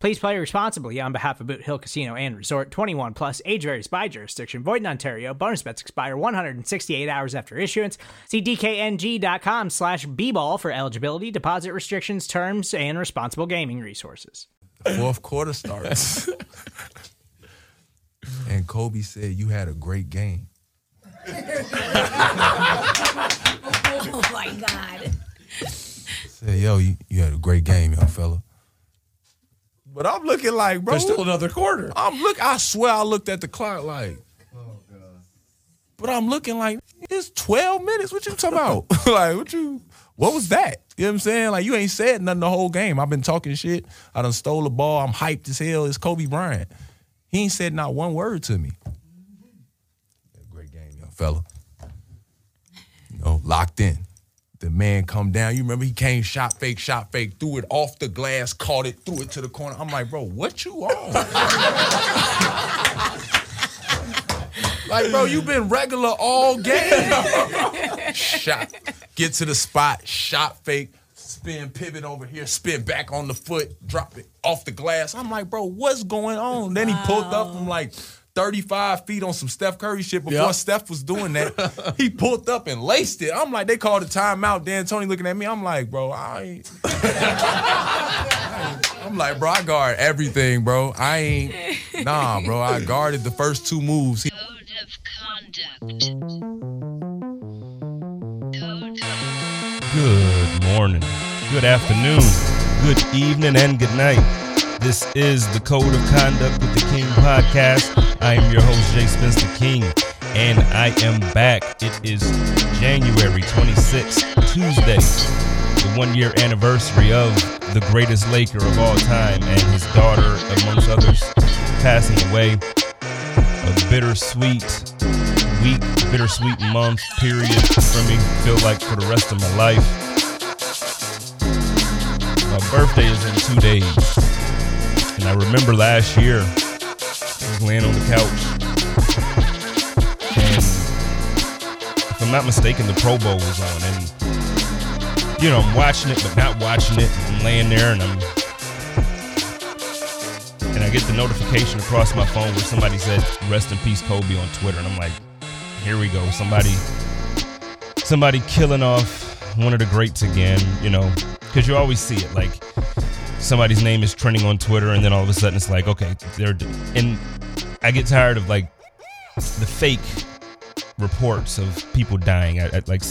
Please play responsibly on behalf of Boot Hill Casino and Resort. 21 plus, age varies by jurisdiction, void in Ontario. Bonus bets expire 168 hours after issuance. See DKNG.com/bball for eligibility, deposit restrictions, terms, and responsible gaming resources. The fourth quarter starts. And Kobe said, "You had a great game." Oh, my God. I said, "Yo, you had a great game, young fella." But I'm looking like, bro, there's still another quarter. I swear I looked at the clock like, oh God. But I'm looking like, it's 12 minutes. What you talking about? Like, what was that? You know what I'm saying? Like, you ain't said nothing the whole game. I've been talking shit. I done stole the ball. I'm hyped as hell. It's Kobe Bryant. He ain't said not one word to me. Great game, young fella. You know, locked in. The man come down. You remember he came, shot fake, threw it off the glass, caught it, threw it to the corner. I'm like, bro, what you on? Like, bro, you been regular all game. Shot, get to the spot, shot fake, spin, pivot over here, spin back on the foot, drop it off the glass. I'm like, bro, what's going on? Then he pulled up from like 35 feet on some Steph Curry shit before Steph was doing that. He pulled up and laced it. I'm like, they called a timeout. Dan Tony looking at me. I'm like, bro, I ain't. I'm like, bro, I guard everything, bro. I ain't. Nah, bro, I guarded the first two moves. Code of conduct. Good morning, good afternoon, good evening, and good night. This is the Code of Conduct with the King podcast. I am your host, Jay Spencer King, and I am back. It is January 26th, Tuesday, the one-year anniversary of the greatest Laker of all time and his daughter, amongst others, passing away. A bittersweet week, bittersweet month period for me, feel like, for the rest of my life. My birthday is in 2 days. And I remember last year, I was laying on the couch, and if I'm not mistaken, the Pro Bowl was on, and, you know, I'm watching it, but not watching it. I'm laying there, and I get the notification across my phone where somebody said, "Rest in peace, Kobe," on Twitter, and I'm like, here we go, somebody killing off one of the greats again, you know, because you always see it, like, somebody's name is trending on Twitter, and then all of a sudden it's like, okay, they're. And I get tired of like the fake reports of people dying. At like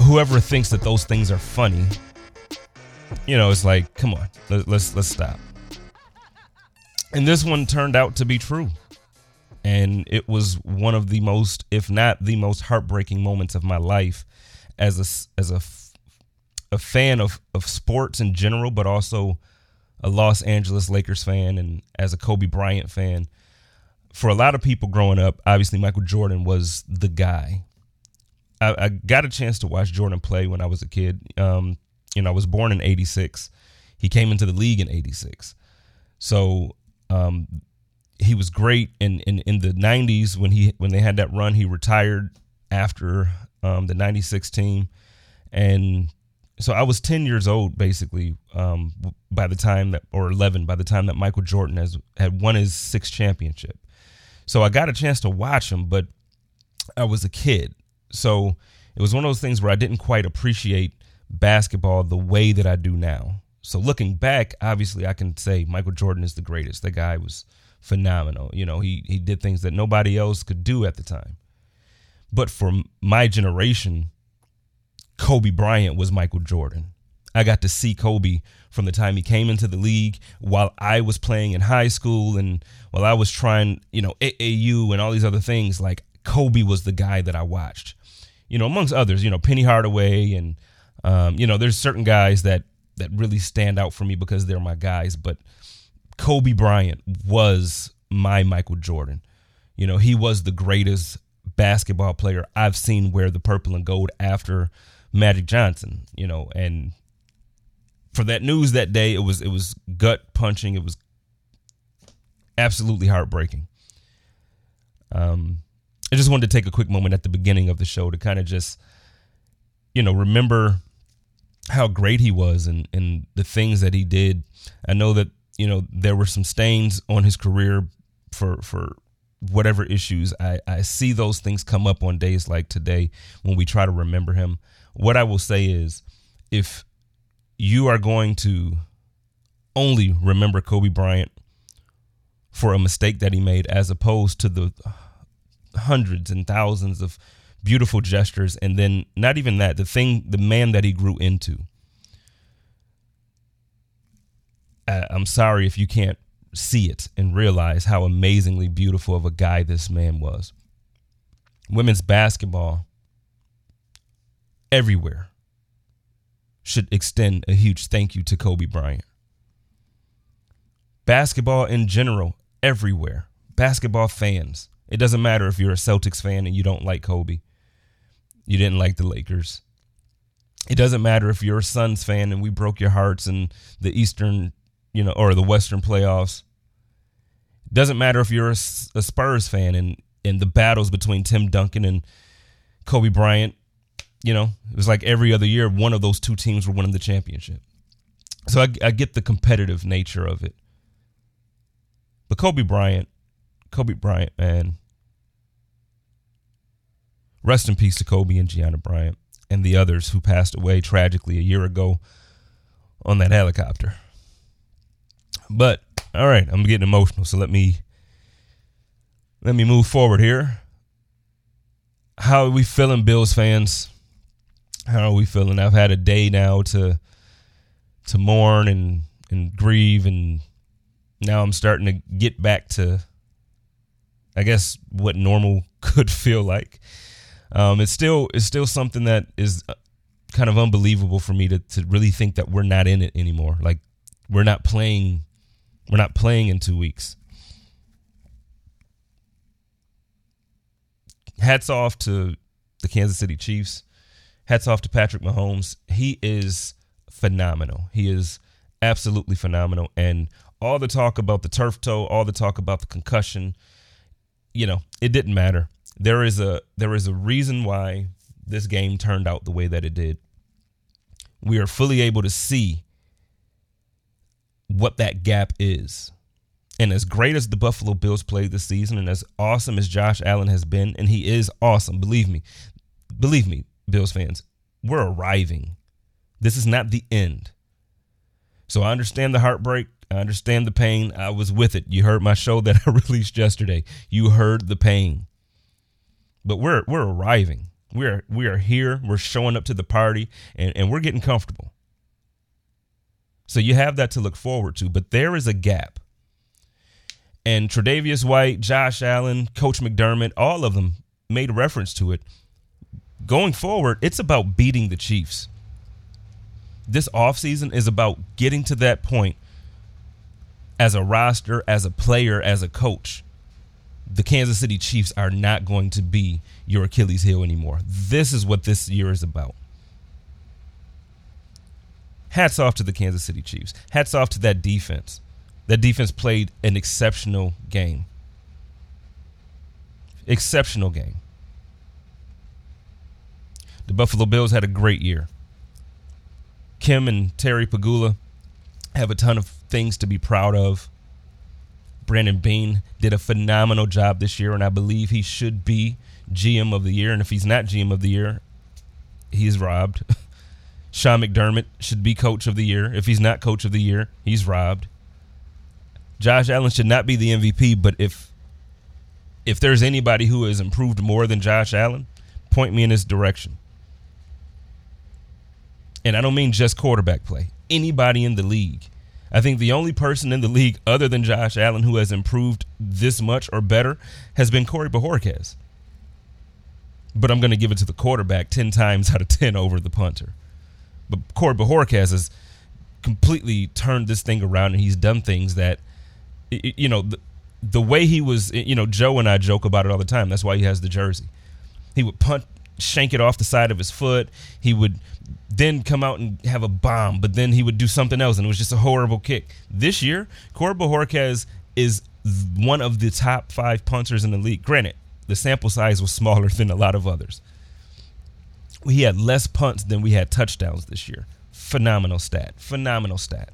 whoever thinks that those things are funny, you know, it's like, come on, let's stop. And this one turned out to be true, and it was one of the most, if not the most, heartbreaking moments of my life as a fan of sports in general, but also a Los Angeles Lakers fan and as a Kobe Bryant fan. For a lot of people growing up, obviously Michael Jordan was the guy. I got a chance to watch Jordan play when I was a kid. You know, I was born in 86. He came into the league in 86. So he was great. And in the 90s, when they had that run, he retired after the 96 team. And so I was 10 years old, basically, or 11, by the time that Michael Jordan had won his 6th championship. So I got a chance to watch him, but I was a kid. So it was one of those things where I didn't quite appreciate basketball the way that I do now. So looking back, obviously, I can say Michael Jordan is the greatest. The guy was phenomenal. You know, he did things that nobody else could do at the time. But for my generation, Kobe Bryant was Michael Jordan. I got to see Kobe from the time he came into the league while I was playing in high school and while I was trying, you know, AAU and all these other things. Like, Kobe was the guy that I watched, you know, amongst others, you know, Penny Hardaway. And, you know, there's certain guys that really stand out for me because they're my guys. But Kobe Bryant was my Michael Jordan. You know, he was the greatest basketball player I've seen wear the purple and gold after Magic Johnson, you know. And for that news that day, it was gut punching. It was absolutely heartbreaking. I just wanted to take a quick moment at the beginning of the show to kind of just, you know, remember how great he was and the things that he did. I know that, you know, there were some stains on his career for whatever issues. I see those things come up on days like today when we try to remember him. What I will say is, if you are going to only remember Kobe Bryant for a mistake that he made, as opposed to the hundreds and thousands of beautiful gestures, and then not even that, the man that he grew into. I'm sorry if you can't see it and realize how amazingly beautiful of a guy this man was. Women's basketball everywhere should extend a huge thank you to Kobe Bryant. Basketball in general, everywhere. Basketball fans. It doesn't matter if you're a Celtics fan and you don't like Kobe. You didn't like the Lakers. It doesn't matter if you're a Suns fan and we broke your hearts in the Eastern, you know, or the Western playoffs. It doesn't matter if you're a Spurs fan and the battles between Tim Duncan and Kobe Bryant, you know, it was like every other year, one of those two teams were winning the championship. So I get the competitive nature of it. But Kobe Bryant, man. Rest in peace to Kobe and Gianna Bryant and the others who passed away tragically a year ago on that helicopter. But, all right, I'm getting emotional, so let me move forward here. How are we feeling, Bills fans? How are we feeling? I've had a day now to mourn and grieve, and now I'm starting to get back to, I guess, what normal could feel like. It's still something that is kind of unbelievable for me to really think that we're not in it anymore. Like, we're not playing in 2 weeks. Hats off to the Kansas City Chiefs. Hats off to Patrick Mahomes. He is phenomenal. He is absolutely phenomenal. And all the talk about the turf toe, all the talk about the concussion, you know, it didn't matter. There is a reason why this game turned out the way that it did. We are fully able to see what that gap is. And as great as the Buffalo Bills played this season, and as awesome as Josh Allen has been, and he is awesome, believe me, Bills fans, we're arriving. This is not the end. So I understand the heartbreak. I understand the pain. I was with it. You heard my show that I released yesterday. You heard the pain. But we're arriving. We are here. We're showing up to the party, and we're getting comfortable. So you have that to look forward to. But there is a gap. And Tre'Davious White, Josh Allen, Coach McDermott, all of them made reference to it. Going forward, it's about beating the Chiefs. This offseason is about getting to that point as a roster, as a player, as a coach. The Kansas City Chiefs are not going to be your Achilles heel anymore. This is what this year is about. Hats off to the Kansas City Chiefs. Hats off to that defense. That defense played an exceptional game. Exceptional game. The Buffalo Bills had a great year. Kim and Terry Pagula have a ton of things to be proud of. Brandon Bean did a phenomenal job this year, and I believe he should be GM of the year. And if he's not GM of the year, he's robbed. Sean McDermott should be coach of the year. If he's not coach of the year, he's robbed. Josh Allen should not be the MVP, but if there's anybody who has improved more than Josh Allen, point me in this direction. And I don't mean just quarterback play. Anybody in the league. I think the only person in the league other than Josh Allen who has improved this much or better has been Corey Bojorquez. But I'm going to give it to the quarterback 10 times out of 10 over the punter. But Corey Bojorquez has completely turned this thing around, and he's done things that, you know, the way he was, you know, Joe and I joke about it all the time. That's why he has the jersey. He would punt, shank it off the side of his foot. He would then come out and have a bomb, but then he would do something else, and it was just a horrible kick. This year, Corey Bojorquez is one of the top 5 punters in the league. Granted, the sample size was smaller than a lot of others. We had less punts than we had touchdowns this year. Phenomenal stat. Phenomenal stat.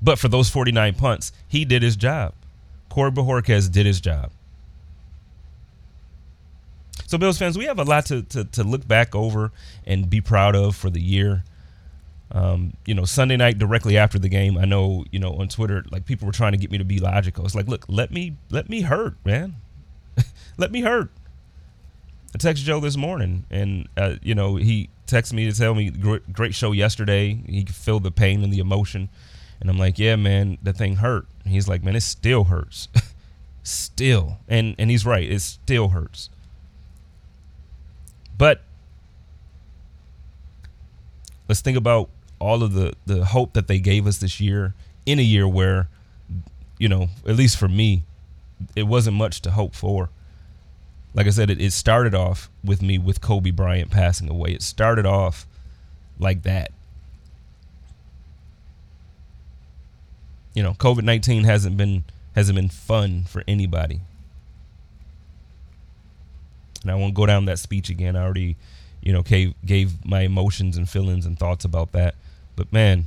But for those 49 punts, he did his job. Corey Bojorquez did his job. So, Bills fans, we have a lot to look back over and be proud of for the year. You know, Sunday night directly after the game, I know, you know, on Twitter, like, people were trying to get me to be logical. It's like, look, let me hurt, man. Let me hurt. I texted Joe this morning, and, you know, he texted me to tell me, great show yesterday. He could feel the pain and the emotion. And I'm like, yeah, man, that thing hurt. And he's like, man, it still hurts. Still. And he's right. It still hurts. But let's think about all of the hope that they gave us this year, in a year where, you know, at least for me, it wasn't much to hope for. Like I said, it started off with me with Kobe Bryant passing away. It started off like that. You know, COVID-19 hasn't been fun for anybody. And I won't go down that speech again. I already, you know, gave my emotions and feelings and thoughts about that. But, man,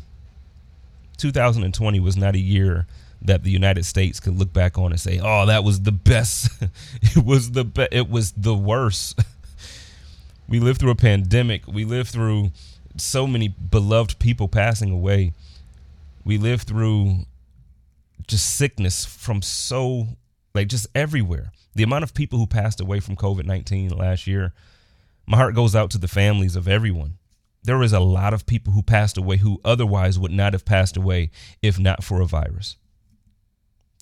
2020 was not a year that the United States could look back on and say, oh, that was the best. It was the worst. We lived through a pandemic. We lived through so many beloved people passing away. We lived through just sickness from just everywhere. The amount of people who passed away from COVID-19 last year, my heart goes out to the families of everyone. There is a lot of people who passed away who otherwise would not have passed away if not for a virus.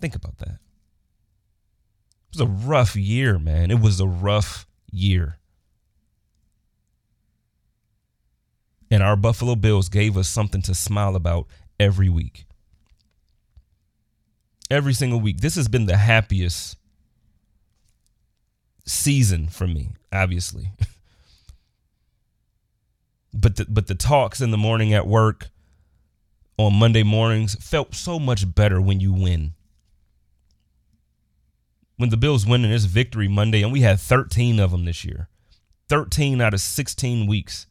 Think about that. It was a rough year, man. It was a rough year. And our Buffalo Bills gave us something to smile about every week. Every single week. This has been the happiest season for me, obviously. But the talks in the morning at work on Monday mornings felt so much better when you win. When the Bills win and it's victory Monday, and we had 13 of them this year, 13 out of 16 weeks,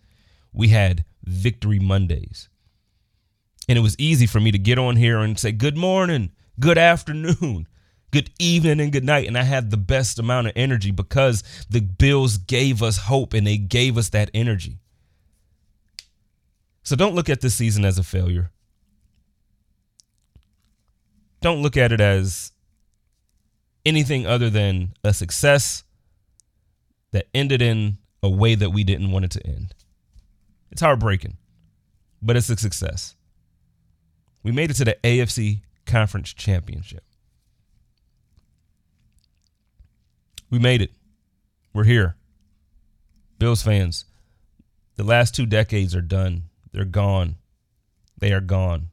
we had victory Mondays. And it was easy for me to get on here and say, good morning, good afternoon, good evening, and good night. And I had the best amount of energy because the Bills gave us hope and they gave us that energy. So don't look at this season as a failure. Don't look at it as anything other than a success that ended in a way that we didn't want it to end. It's heartbreaking, but it's a success. We made it to the AFC Conference Championship. We made it. We're here. Bills fans, the last 2 decades are done. They're gone. They are gone.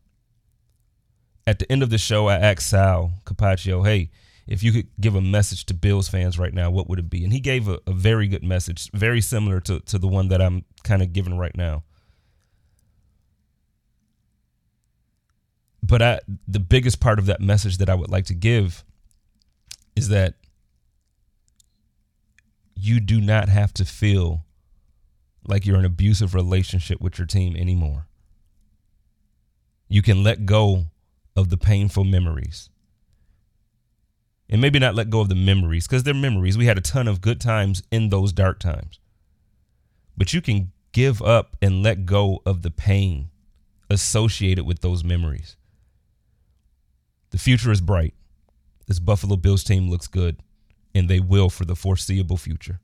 At the end of the show, I asked Sal Capaccio, hey, if you could give a message to Bills fans right now, what would it be? And he gave a very good message, very similar to the one that I'm kind of giving right now. But the biggest part of that message that I would like to give is that you do not have to feel like you're in an abusive relationship with your team anymore. You can let go of the painful memories. And maybe not let go of the memories, because they're memories. We had a ton of good times in those dark times. But you can give up and let go of the pain associated with those memories. The future is bright. This Buffalo Bills team looks good, and they will for the foreseeable future.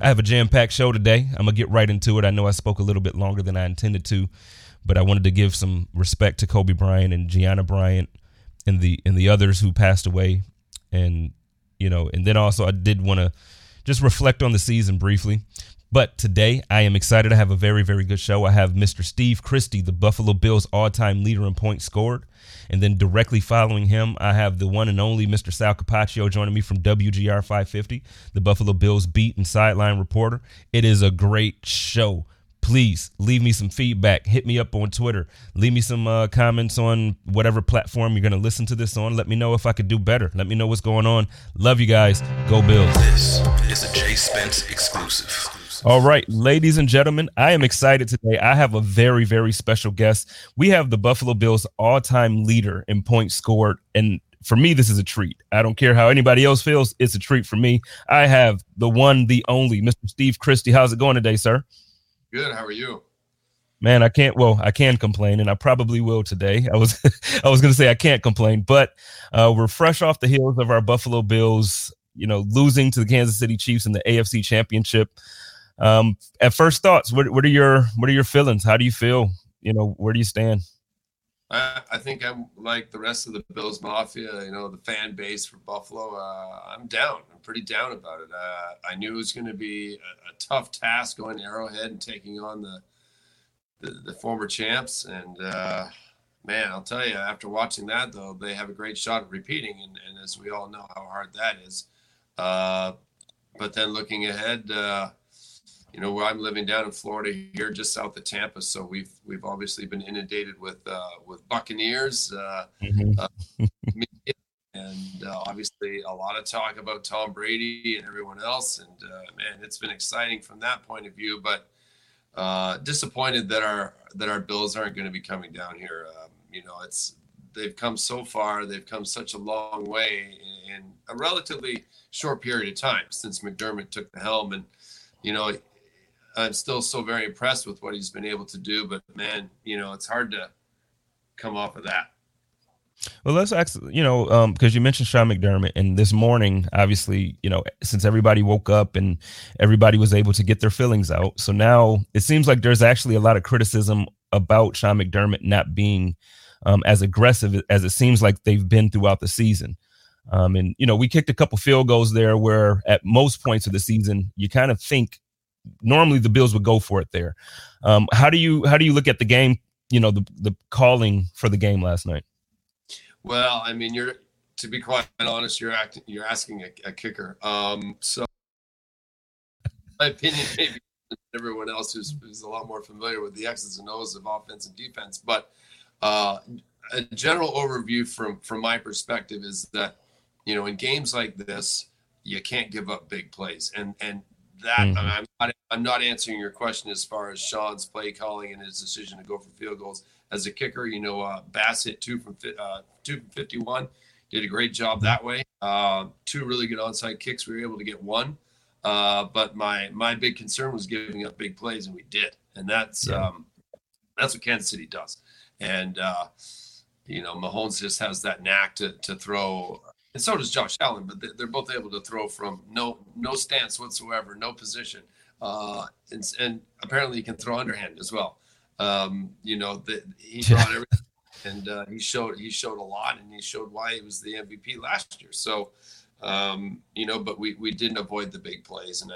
I have a jam-packed show today. I'm going to get right into it. I know I spoke a little bit longer than I intended to, but I wanted to give some respect to Kobe Bryant and Gianna Bryant and the others who passed away. And, you know, and then also I did want to just reflect on the season briefly. But today I am excited. I have a very, very good show. I have Mr. Steve Christie, the Buffalo Bills all-time leader in points scored. And then directly following him, I have the one and only Mr. Sal Capaccio joining me from WGR 550, the Buffalo Bills beat and sideline reporter. It is a great show. Please leave me some feedback. Hit me up on Twitter. Leave me some comments on whatever platform you're going to listen to this on. Let me know if I could do better. Let me know what's going on. Love you guys. Go Bills. This is a Jay Spence exclusive. All right, ladies and gentlemen, I am excited today. I have a very, very special guest. We have the Buffalo Bills all-time leader in points scored. And for me, this is a treat. I don't care how anybody else feels. It's a treat for me. I have the one, the only, Mr. Steve Christie. How's it going today, sir? Good. How are you? Man, I can't. Well, I can complain, and I probably will today. I was going to say I can't complain, but we're fresh off the heels of our Buffalo Bills, you know, losing to the Kansas City Chiefs in the AFC Championship. At first thoughts, what are your feelings? How do you feel? You know, where do you stand? I think I'm like the rest of the Bills Mafia, you know, the fan base for Buffalo. I'm down. I'm pretty down about it. I knew it was going to be a tough task going to Arrowhead and taking on the former champs. And, man, I'll tell you, after watching that, though, they have a great shot at repeating. And as we all know how hard that is. But then looking ahead, you know, where I'm living down in Florida here, just south of Tampa. So we've obviously been inundated with Buccaneers, and obviously a lot of talk about Tom Brady and everyone else. And man, it's been exciting from that point of view. But disappointed that our Bills aren't going to be coming down here. You know, they've come so far. They've come such a long way in a relatively short period of time since McDermott took the helm. And you know, I'm still so very impressed with what he's been able to do, but man, you know, it's hard to come off of that. Well, let's actually, you know, because you mentioned Sean McDermott, and this morning, obviously, you know, since everybody woke up and everybody was able to get their feelings out. So now it seems like there's actually a lot of criticism about Sean McDermott not being as aggressive as it seems like they've been throughout the season. And, you know, we kicked a couple field goals there where at most points of the season, you kind of think normally the Bills would go for it there. How do you look at the game, you know, the calling for the game last night? Well, I mean, to be quite honest, you're asking a kicker. So my opinion, maybe everyone else who's a lot more familiar with the X's and O's of offense and defense, but a general overview from my perspective is that, you know, in games like this, you can't give up big plays. And that I'm not answering your question as far as Sean's play calling and his decision to go for field goals. As a kicker, you know, Bass hit two from 51, did a great job that way. Two really good onside kicks. We were able to get one. But my big concern was giving up big plays, and we did. And that's what Kansas City does. And, you know, Mahomes just has that knack to throw. And so does Josh Allen, but they're both able to throw from no stance whatsoever, no position. And apparently he can throw underhand as well. You know, he brought everything, and he showed a lot, and he showed why he was the MVP last year. So, you know, but we didn't avoid the big plays. And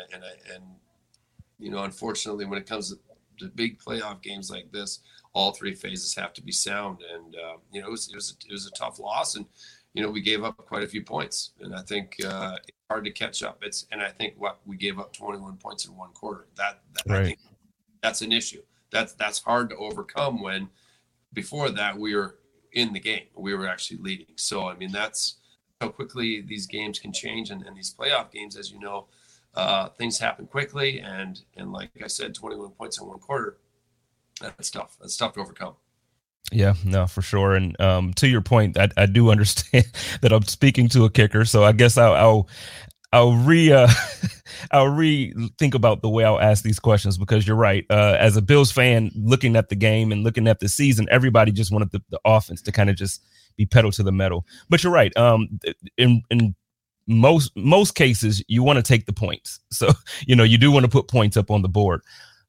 you know, unfortunately, when it comes to big playoff games like this, all three phases have to be sound. And, you know, it was a tough loss. And, you know, we gave up quite a few points, and I think it's hard to catch up. And I think what we gave up 21 points in one quarter. That right. I think that's an issue. That's hard to overcome when before that we were in the game. We were actually leading. So, I mean, that's how quickly these games can change. And these playoff games, as you know, things happen quickly. And like I said, 21 points in one quarter, that's tough. That's tough to overcome. Yeah, no, for sure. And to your point, I do understand that I'm speaking to a kicker, so I guess I'll think about the way I'll ask these questions, because you're right. As a Bills fan, looking at the game and looking at the season, everybody just wanted the offense to kind of just be pedal to the metal. But you're right. In most cases, you want to take the points. So, you know, you do want to put points up on the board.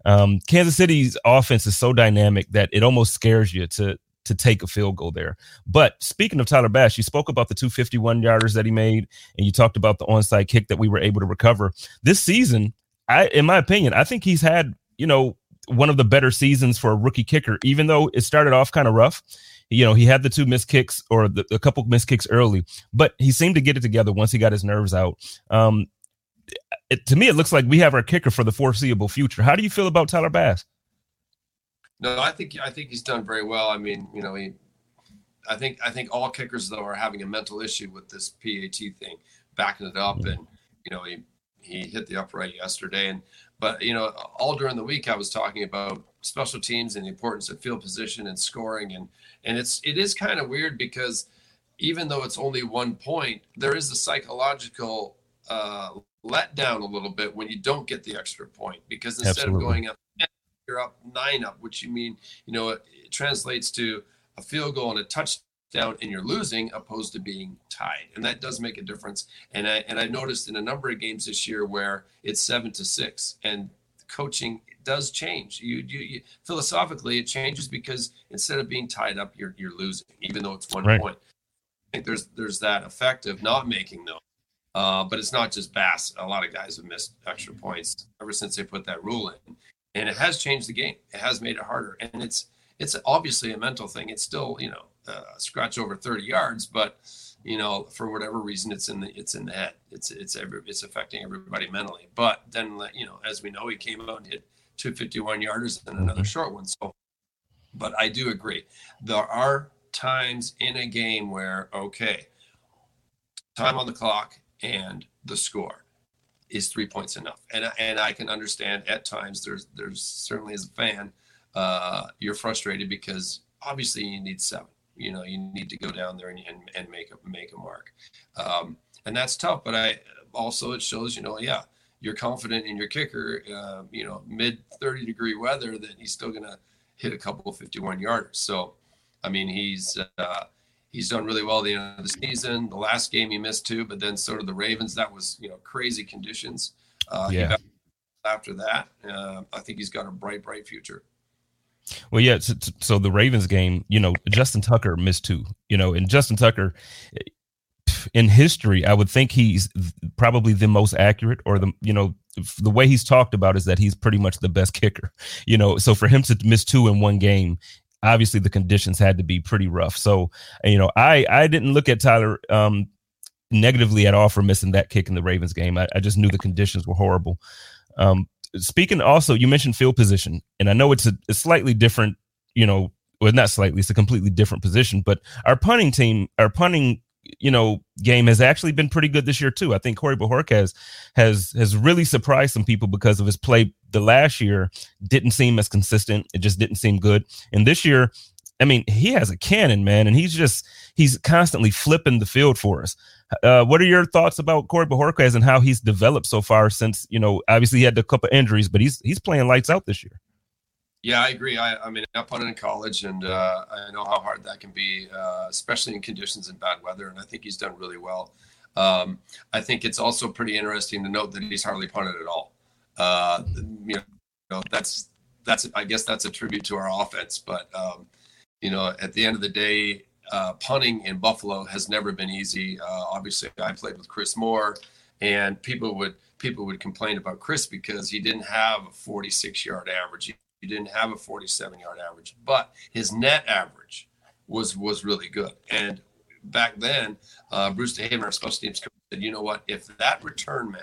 Kansas City's offense is so dynamic that it almost scares you to take a field goal there. But speaking of Tyler Bass, you spoke about the 251-yarders that he made, and you talked about the onside kick that we were able to recover. This season, in my opinion, I think he's had, you know, one of the better seasons for a rookie kicker, even though it started off kind of rough. You know, he had the two missed kicks or a couple missed kicks early, but he seemed to get it together once he got his nerves out. To me, it looks like we have our kicker for the foreseeable future. How do you feel about Tyler Bass? No, I think he's done very well. I mean, you know, I think all kickers though are having a mental issue with this PAT thing, backing it up, and you know he hit the upright yesterday. But you know, all during the week I was talking about special teams and the importance of field position and scoring, and it is kind of weird because even though it's only 1 point, there is a psychological let down a little bit when you don't get the extra point, because instead Absolutely. Of going up 10, you're up 9 up, which you mean, you know, it translates to a field goal and a touchdown, and you're losing opposed to being tied. And that does make a difference. And I noticed in a number of games this year where it's 7-6 and coaching does change. You philosophically it changes, because instead of being tied up, you're losing, even though it's 1 point. I think there's that effect of not making those. But it's not just Bass. A lot of guys have missed extra points ever since they put that rule in. And it has changed the game. It has made it harder. And it's obviously a mental thing. It's still, you know, scratch over 30 yards. But, you know, for whatever reason, it's in the head. It's affecting everybody mentally. But then, you know, as we know, he came out and hit 251-yarders and another short one. So, but I do agree. There are times in a game where, okay, time on the clock, and the score is 3 points enough. And I can understand at times there's certainly as a fan, you're frustrated because obviously you need 7, you know, you need to go down there and make a mark. And that's tough, but I also, it shows, you know, yeah, you're confident in your kicker, you know, mid 30 degree weather that he's still going to hit a couple of 51-yarders. So, I mean, He's done really well at the end of the season. The last game he missed 2, but then so did the Ravens. That was, you know, crazy conditions. After that, I think he's got a bright, bright future. Well, yeah. So the Ravens game, you know, Justin Tucker missed 2, you know, and Justin Tucker in history, I would think he's probably the most accurate, or the, you know, the way he's talked about is that he's pretty much the best kicker, you know, so for him to miss 2 in one game, obviously the conditions had to be pretty rough. So, you know, I didn't look at Tyler negatively at all for missing that kick in the Ravens game. I just knew the conditions were horrible. Speaking also, you mentioned field position, and I know it's a slightly different, you know, well, not slightly, it's a completely different position, but our punting, you know, game has actually been pretty good this year too. I think Corey Bojorquez has really surprised some people because of his play. The last year didn't seem as consistent. It just didn't seem good. And this year, I mean, he has a cannon, man, and he's constantly flipping the field for us. What are your thoughts about Corey Bojorquez and how he's developed so far since, you know, obviously he had a couple injuries, but he's playing lights out this year. Yeah, I agree. I mean, I punted in college, and I know how hard that can be, especially in conditions and bad weather. And I think he's done really well. I think it's also pretty interesting to note that he's hardly punted at all. You know, that's I guess that's a tribute to our offense, but you know, at the end of the day, punting in Buffalo has never been easy. Obviously, I played with Chris Moore, and people would complain about Chris because he didn't have a 46-yard average, he didn't have a 47-yard average, but his net average was really good. And back then, Bruce DeHaven, our special teams coach, said, you know what, if that return man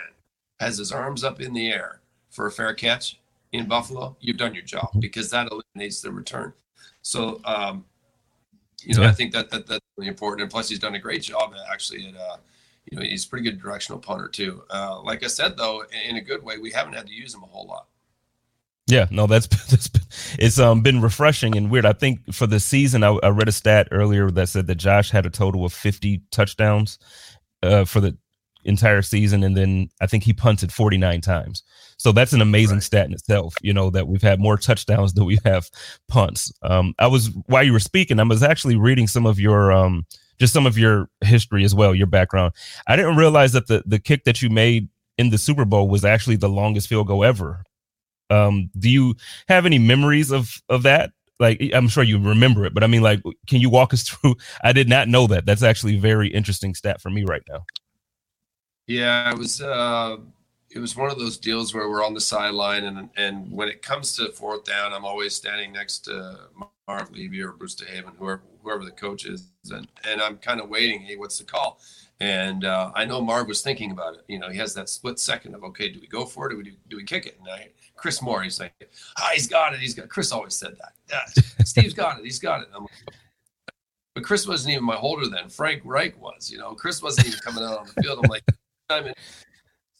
has his arms up in the air for a fair catch in Buffalo, you've done your job, because that eliminates the return. So, you know, I think that's really important. And plus, he's done a great job actually at, you know, he's a pretty good directional punter too. Like I said, though, in a good way, we haven't had to use him a whole lot. Yeah, no, it's been refreshing and weird. I think for the season, I read a stat earlier that said that Josh had a total of 50 touchdowns for the entire season, and then I think he punted 49 times. So that's an amazing stat in itself, you know, that we've had more touchdowns than we have punts. I was, while you were speaking, I was actually reading some of your just some of your history as well, your background. I didn't realize that the kick that you made in the Super Bowl was actually the longest field goal ever. Do you have any memories of that? Like, I'm sure you remember it, but I mean, like, can you walk us through? I did not know that. That's actually a very interesting stat for me right now. Yeah, it was one of those deals where we're on the sideline, and when it comes to fourth down, I'm always standing next to Marv Levy or Bruce DeHaven, whoever the coach is, and I'm kind of waiting, hey, what's the call? And I know Marv was thinking about it. You know, he has that split second of, okay, do we go for it or do we kick it? And Chris Moore, he's like, he's got it. He's got it. Chris always said that. Yeah, Steve's got it. He's got it. And I'm like, but Chris wasn't even my holder then. Frank Reich was, you know. Chris wasn't even coming out on the field. I'm like, I'm in.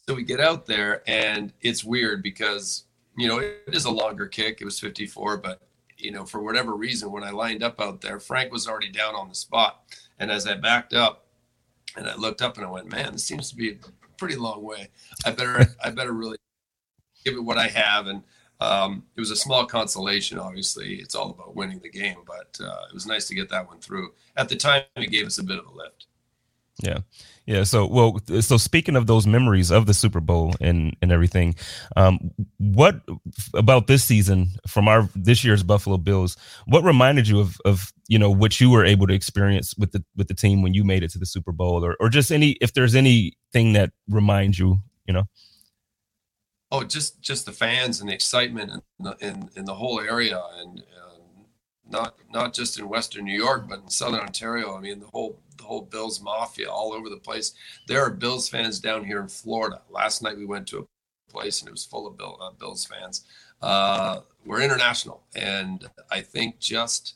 So we get out there, and it's weird because, you know, it is a longer kick. It was 54, but, you know, for whatever reason, when I lined up out there, Frank was already down on the spot. And as I backed up, and I looked up and I went, man, this seems to be a pretty long way. I better really give it what I have. And it was a small consolation. Obviously, it's all about winning the game, but it was nice to get that one through. At the time, it gave us a bit of a lift. Yeah. Yeah. So speaking of those memories of the Super Bowl and everything, what about this season from this year's Buffalo Bills, what reminded you of, you know, what you were able to experience with the team when you made it to the Super Bowl, or just if there's anything that reminds you, you know? Oh, just the fans and the excitement in the whole area, and not just in Western New York, but in Southern Ontario. I mean, the whole Bills Mafia all over the place. There are Bills fans down here in Florida. Last night we went to a place and it was full of Bills fans. We're international. And I think just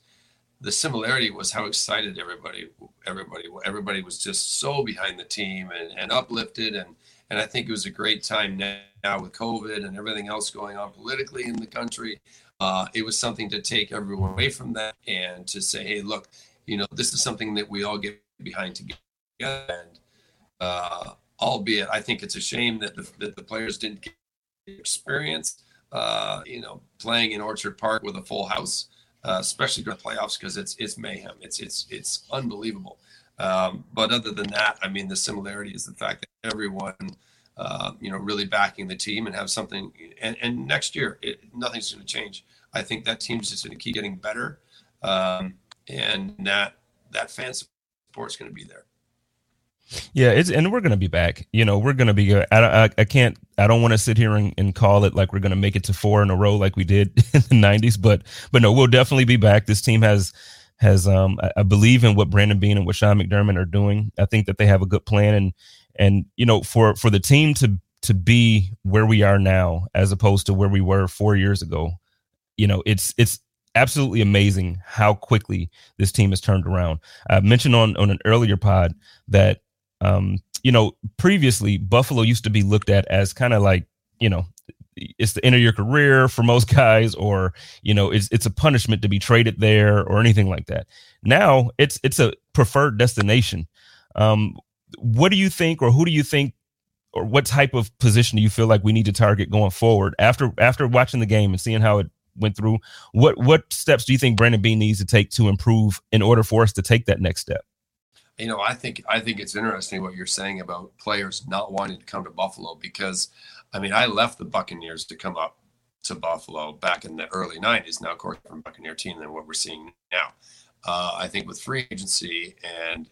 the similarity was how excited everybody was, just so behind the team and uplifted. And I think it was a great time now with COVID and everything else going on politically in the country. It was something to take everyone away from that and to say, hey, look, you know, this is something that we all get behind together. And albeit, I think it's a shame that the players didn't get experience, you know, playing in Orchard Park with a full house, especially during the playoffs, because it's mayhem. It's unbelievable. But other than that, I mean, the similarity is the fact that everyone, you know, really backing the team and have something. And next year, nothing's going to change. I think that team's just going to keep getting better. And that fan support's going to be there. Yeah, and we're going to be back. You know, we're going to be. I don't want to sit here and call it like we're going to make it to 4 in a row like we did in the 90s. But no, we'll definitely be back. This team has I believe in what Brandon Bean and what Sean McDermott are doing. I think that they have a good plan, and you know, for the team to be where we are now as opposed to where we were 4 years ago, you know, it's absolutely amazing how quickly this team has turned around. I mentioned on an earlier pod that, you know, previously Buffalo used to be looked at as kind of like, you know, it's the end of your career for most guys, or, you know, it's a punishment to be traded there or anything like that. Now it's a preferred destination. What do you think, or who do you think, or what type of position do you feel like we need to target going forward after watching the game and seeing how it went through? What steps do you think Brandon Bean needs to take to improve in order for us to take that next step? You know, I think it's interesting what you're saying about players not wanting to come to Buffalo, because, I mean, I left the Buccaneers to come up to Buffalo back in the early 90s. Now, of course, from Buccaneer team than what we're seeing now. I think with free agency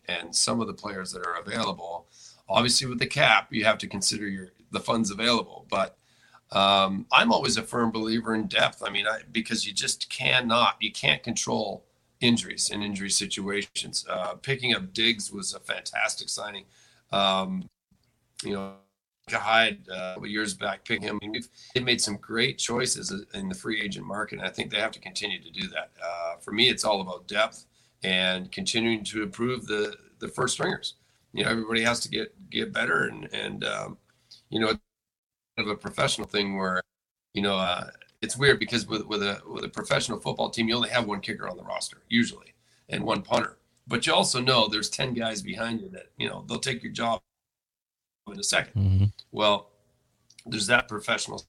and some of the players that are available, obviously with the cap, you have to consider the funds available. But I'm always a firm believer in depth. I mean, because you just can't control injuries and injury situations. Picking up Diggs was a fantastic signing. You know, Hyde a couple years back, picking him. I mean, they've made some great choices in the free agent market, and I think they have to continue to do that. For me, it's all about depth and continuing to improve the first stringers. You know, everybody has to get better, and you know, of a professional thing where, you know, it's weird because with a professional football team, you only have one kicker on the roster usually and one punter, but you also know there's 10 guys behind you that, you know, they'll take your job in a second. Mm-hmm. Well, there's that professional,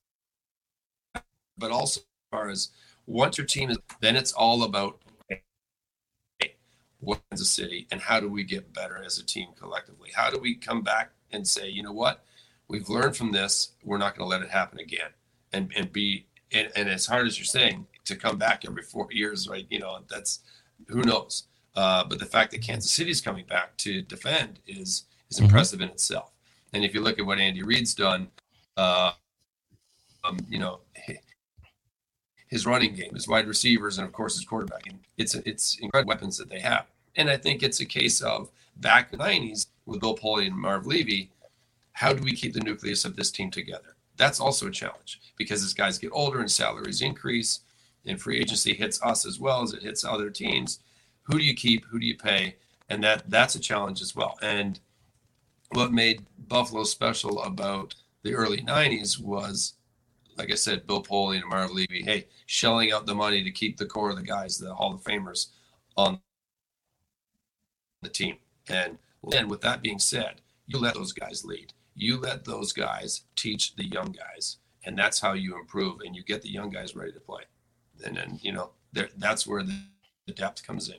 but also as far as once your team is, then it's all about what Kansas City, and how do we get better as a team collectively? How do we come back and say, you know what, we've learned from this. We're not going to let it happen again. And be and as hard as you're saying to come back every 4 years, right? You know, that's who knows. But the fact that Kansas City's coming back to defend is impressive in itself. And if you look at what Andy Reid's done, you know, his running game, his wide receivers, and of course his quarterback. And it's incredible weapons that they have. And I think it's a case of back in the 90s with Bill Polian and Marv Levy, how do we keep the nucleus of this team together? That's also a challenge because as guys get older and salaries increase and free agency hits us as well as it hits other teams, who do you keep? Who do you pay? And that's a challenge as well. And what made Buffalo special about the early 90s was, like I said, Bill Polian and Marv Levy, hey, shelling out the money to keep the core of the guys, the Hall of Famers, on the team. And then with that being said, you let those guys lead. You let those guys teach the young guys, and that's how you improve, and you get the young guys ready to play. And then, you know, that's where the depth comes in.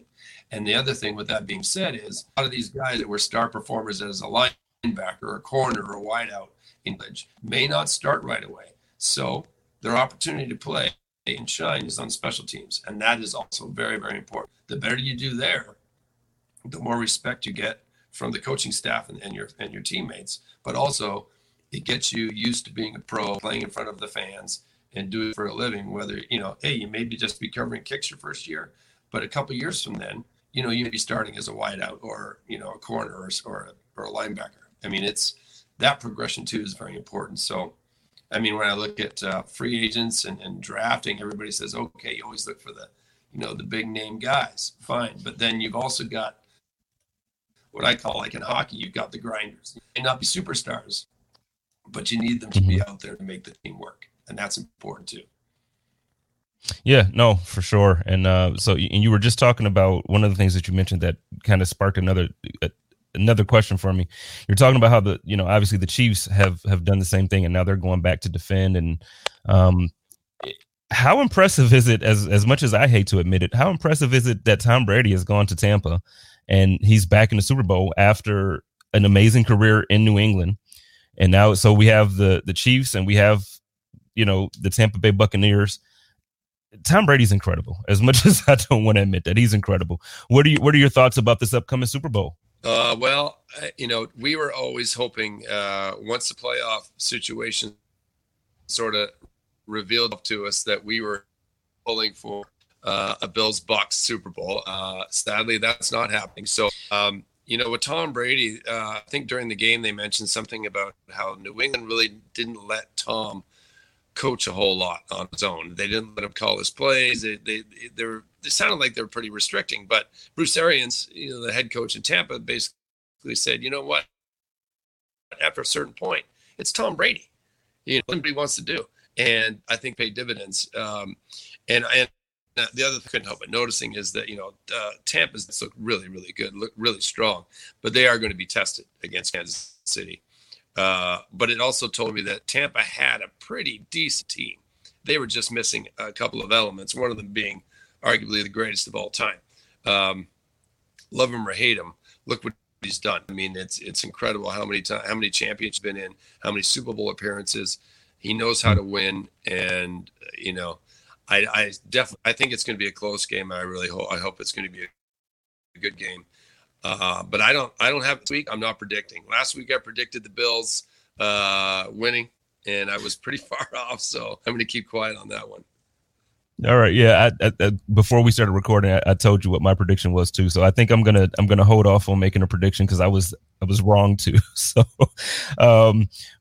And the other thing with that being said is a lot of these guys that were star performers as a linebacker or a corner or a wideout in college may not start right away. So their opportunity to play and shine is on special teams, and that is also very, very important. The better you do there, the more respect you get from the coaching staff and your teammates, but also it gets you used to being a pro, playing in front of the fans and doing it for a living, whether, you know, hey, you maybe just be covering kicks your first year, but a couple of years from then, you know, you may be starting as a wideout or, you know, a corner or a linebacker. I mean, it's that progression too is very important. So, I mean, when I look at free agents and drafting, everybody says, okay, you always look for the, you know, the big name guys, fine. But then you've also got what I call, like in hockey, you've got the grinders. They may not be superstars, but you need them to be out there to make the team work. And that's important too. Yeah, no, for sure. And so you were just talking about one of the things that you mentioned that kind of sparked another question for me. You're talking about how the, you know, obviously the Chiefs have done the same thing and now they're going back to defend. And how impressive is it, as much as I hate to admit it, how impressive is it that Tom Brady has gone to Tampa and he's back in the Super Bowl after an amazing career in New England? And now, so we have the Chiefs and we have, you know, the Tampa Bay Buccaneers. Tom Brady's incredible. As much as I don't want to admit that, he's incredible. What are your thoughts about this upcoming Super Bowl? Well, you know, we were always hoping once the playoff situation sort of revealed to us that we were pulling for a Bills-Bucks Super Bowl. Sadly, that's not happening. So, you know, with Tom Brady, I think during the game they mentioned something about how New England really didn't let Tom coach a whole lot on his own. They didn't let him call his plays. They sounded like they were pretty restricting. But Bruce Arians, you know, the head coach in Tampa, basically said, you know what, after a certain point, it's Tom Brady. You know, what he wants to do. And I think paid dividends. Now, the other thing I couldn't help but noticing is that, you know, Tampa's look really, really good, look really strong, but they are going to be tested against Kansas City. But it also told me that Tampa had a pretty decent team. They were just missing a couple of elements, one of them being arguably the greatest of all time. Love him or hate him, look what he's done. I mean, it's incredible how many championships he's been in, how many Super Bowl appearances. He knows how to win, and, you know, I think it's going to be a close game. I hope it's going to be a good game. But I don't have this week. I'm not predicting. Last week I predicted the Bills winning, and I was pretty far off. So I'm going to keep quiet on that one. All right. Yeah. Before we started recording, I told you what my prediction was too. So I think I'm gonna hold off on making a prediction because I was wrong too. So,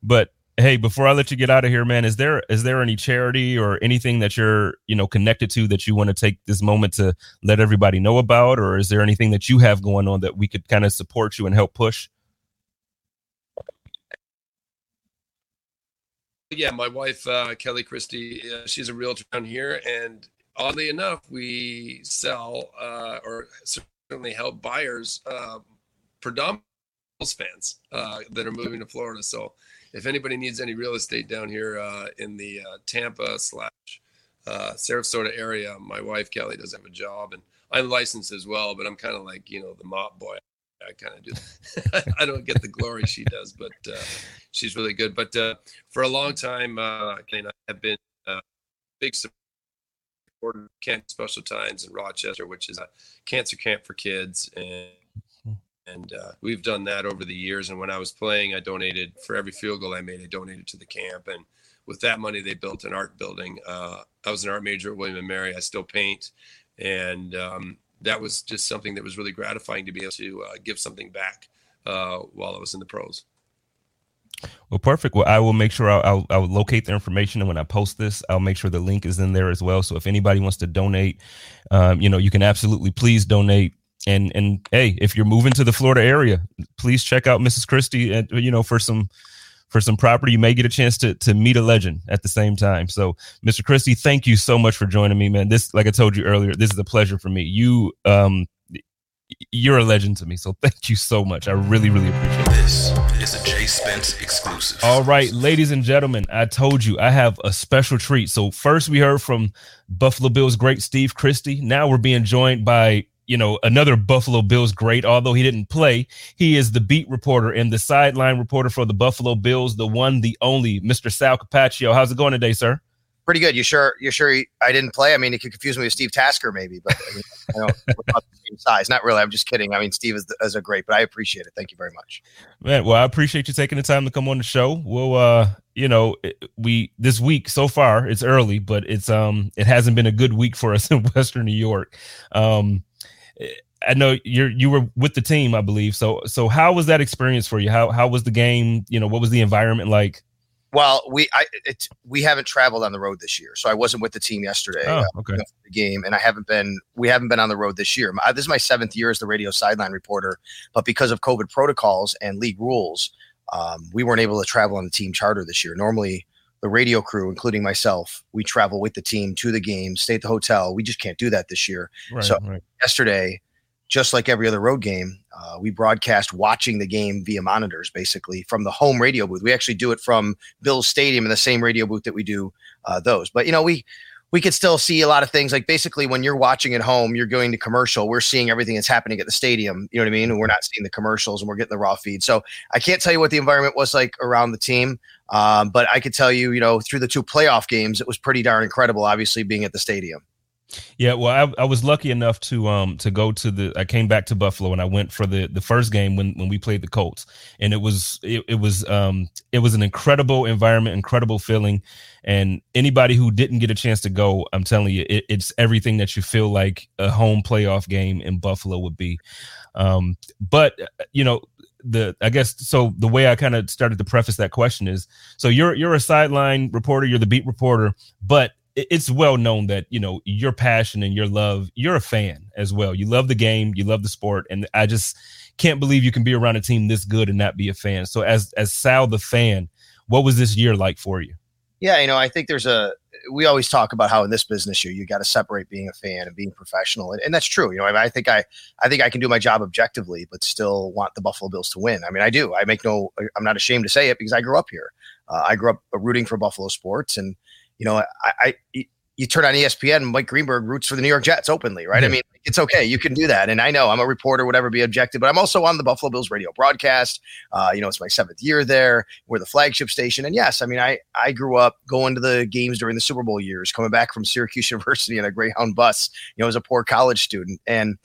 but. Hey, before I let you get out of here, man, is there any charity or anything that you're, you know, connected to that you want to take this moment to let everybody know about? Or is there anything that you have going on that we could kind of support you and help push? Yeah, my wife, Kelly Christie, she's a realtor down here. And oddly enough, we sell or certainly help buyers, predominantly fans that are moving to Florida. So if anybody needs any real estate down here in the Tampa / Sarasota area, my wife Kelly does have a job, and I'm licensed as well, but I'm kind of like, you know, the mop boy. I kind of do. I don't get the glory she does, but she's really good. But for a long time, I have been a big supporter of Cancer Special Times in Rochester, which is a cancer camp for kids. And we've done that over the years. And when I was playing, I donated for every field goal I made, I donated to the camp. And with that money, they built an art building. I was an art major at William & Mary. I still paint. And that was just something that was really gratifying to be able to give something back while I was in the pros. Well, perfect. Well, I will make sure I'll locate the information. And when I post this, I'll make sure the link is in there as well. So if anybody wants to donate, you can absolutely please donate. And hey, if you're moving to the Florida area, please check out Mrs. Christie and, for some property. You may get a chance to meet a legend at the same time. So, Mr. Christie, thank you so much for joining me, man. This, like I told you earlier, this is a pleasure for me. You're a legend to me. So thank you so much. I really, really appreciate it. This is a Jay Spence exclusive. All right, ladies and gentlemen, I told you I have a special treat. So first we heard from Buffalo Bills great Steve Christie. Now we're being joined by another Buffalo Bills great, although he didn't play. He is the beat reporter and the sideline reporter for the Buffalo Bills, the one, the only, Mr. Sal Capaccio. How's it going today, sir? Pretty good. You sure I didn't play? I mean, you could confuse me with Steve Tasker maybe, but I don't we're about the same size. Not really. I'm just kidding. I mean, Steve is a great, but I appreciate it. Thank you very much. Man, well, I appreciate you taking the time to come on the show. Well, this week so far, it's early, but it's it hasn't been a good week for us in Western New York. I know you were with the team, I believe. So how was that experience for you? How was the game? What was the environment like? Well, we haven't traveled on the road this year, so I wasn't with the team yesterday. Oh, okay. For the game, and we haven't been on the road this year. This is my seventh year as the radio sideline reporter, but because of COVID protocols and league rules, we weren't able to travel on the team charter this year. Normally, the radio crew, including myself, we travel with the team to the game, stay at the hotel. We just can't do that this year. Right. Yesterday, just like every other road game, we broadcast watching the game via monitors, basically, from the home radio booth. We actually do it from Bills Stadium in the same radio booth that we do those. But, we could still see a lot of things. Like, basically, when you're watching at home, you're going to commercial. We're seeing everything that's happening at the stadium. You know what I mean? And we're not seeing the commercials, and we're getting the raw feed. So I can't tell you what the environment was like around the team. But I could tell you, through the two playoff games, it was pretty darn incredible, obviously, being at the stadium. Yeah, well, I was lucky enough to go to I came back to Buffalo and I went for the first game when we played the Colts, and it was an incredible environment, incredible feeling. And anybody who didn't get a chance to go, I'm telling you, it's everything that you feel like a home playoff game in Buffalo would be. The way I kind of started to preface that question is, so you're a sideline reporter, you're the beat reporter, but it's well known that, your passion and your love, you're a fan as well. You love the game, you love the sport. And I just can't believe you can be around a team this good and not be a fan. So as Sal, the fan, what was this year like for you? Yeah. I think we always talk about how in this business you got to separate being a fan and being professional. And that's true. I think I can do my job objectively, but still want the Buffalo Bills to win. I mean, I do. I'm not ashamed to say it because I grew up here. I grew up rooting for Buffalo sports, and you turn on ESPN, and Mike Greenberg roots for the New York Jets openly, right? Yeah. I mean, it's okay. You can do that. And I know I'm a reporter, whatever, be objective, but I'm also on the Buffalo Bills radio broadcast. It's my seventh year there. We're the flagship station. And yes, I grew up going to the games during the Super Bowl years, coming back from Syracuse University on a Greyhound bus, as a poor college student. And,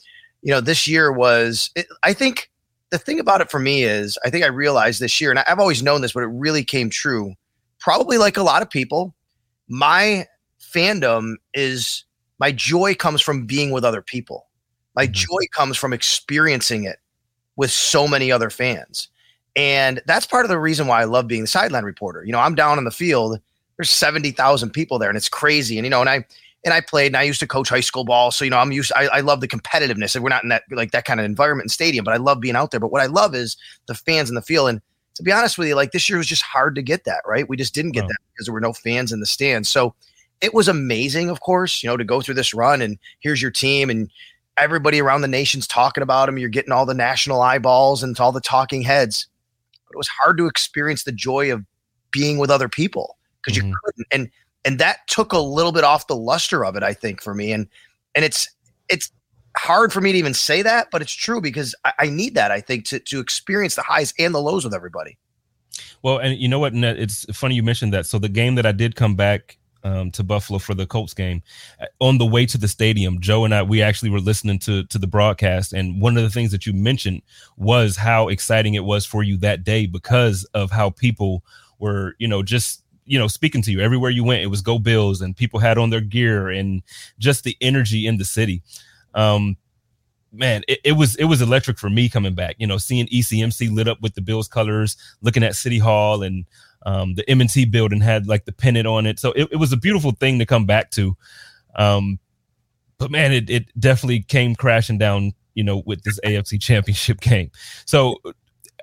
this year I think the thing about it for me is I think I realized this year, and I've always known this, but it really came true, probably like a lot of people. My fandom is my joy comes from being with other people. My joy comes from experiencing it with so many other fans. And that's part of the reason why I love being the sideline reporter. I'm down on the field. There's 70,000 people there, and it's crazy. And, and I played, and I used to coach high school ball. So, I'm used, I love the competitiveness, and we're not in that, like that kind of environment and stadium, but I love being out there. But what I love is the fans in the field. And to be honest with you, like this year was just hard to get that, right? We just didn't get that because there were no fans in the stands. So it was amazing, of course, to go through this run and here's your team and everybody around the nation's talking about them. You're getting all the national eyeballs and all the talking heads. But it was hard to experience the joy of being with other people because you couldn't. And that took a little bit off the luster of it, I think, for me. And it's hard for me to even say that, but it's true because I need that, I think, to experience the highs and the lows with everybody. Well, and you know what, Ned, it's funny you mentioned that. So the game that I did come back to Buffalo for the Colts game, on the way to the stadium, Joe and I, we actually were listening to the broadcast. And one of the things that you mentioned was how exciting it was for you that day because of how people were, you know, just, you know, speaking to you everywhere you went. It was Go Bills, and people had on their gear and just the energy in the city. Man, it was electric for me coming back, you know, seeing ECMC lit up with the Bills colors, looking at City Hall, and the M&T building had like the pennant on it. So it was a beautiful thing to come back to. But man, it definitely came crashing down, you know, with this AFC championship game. So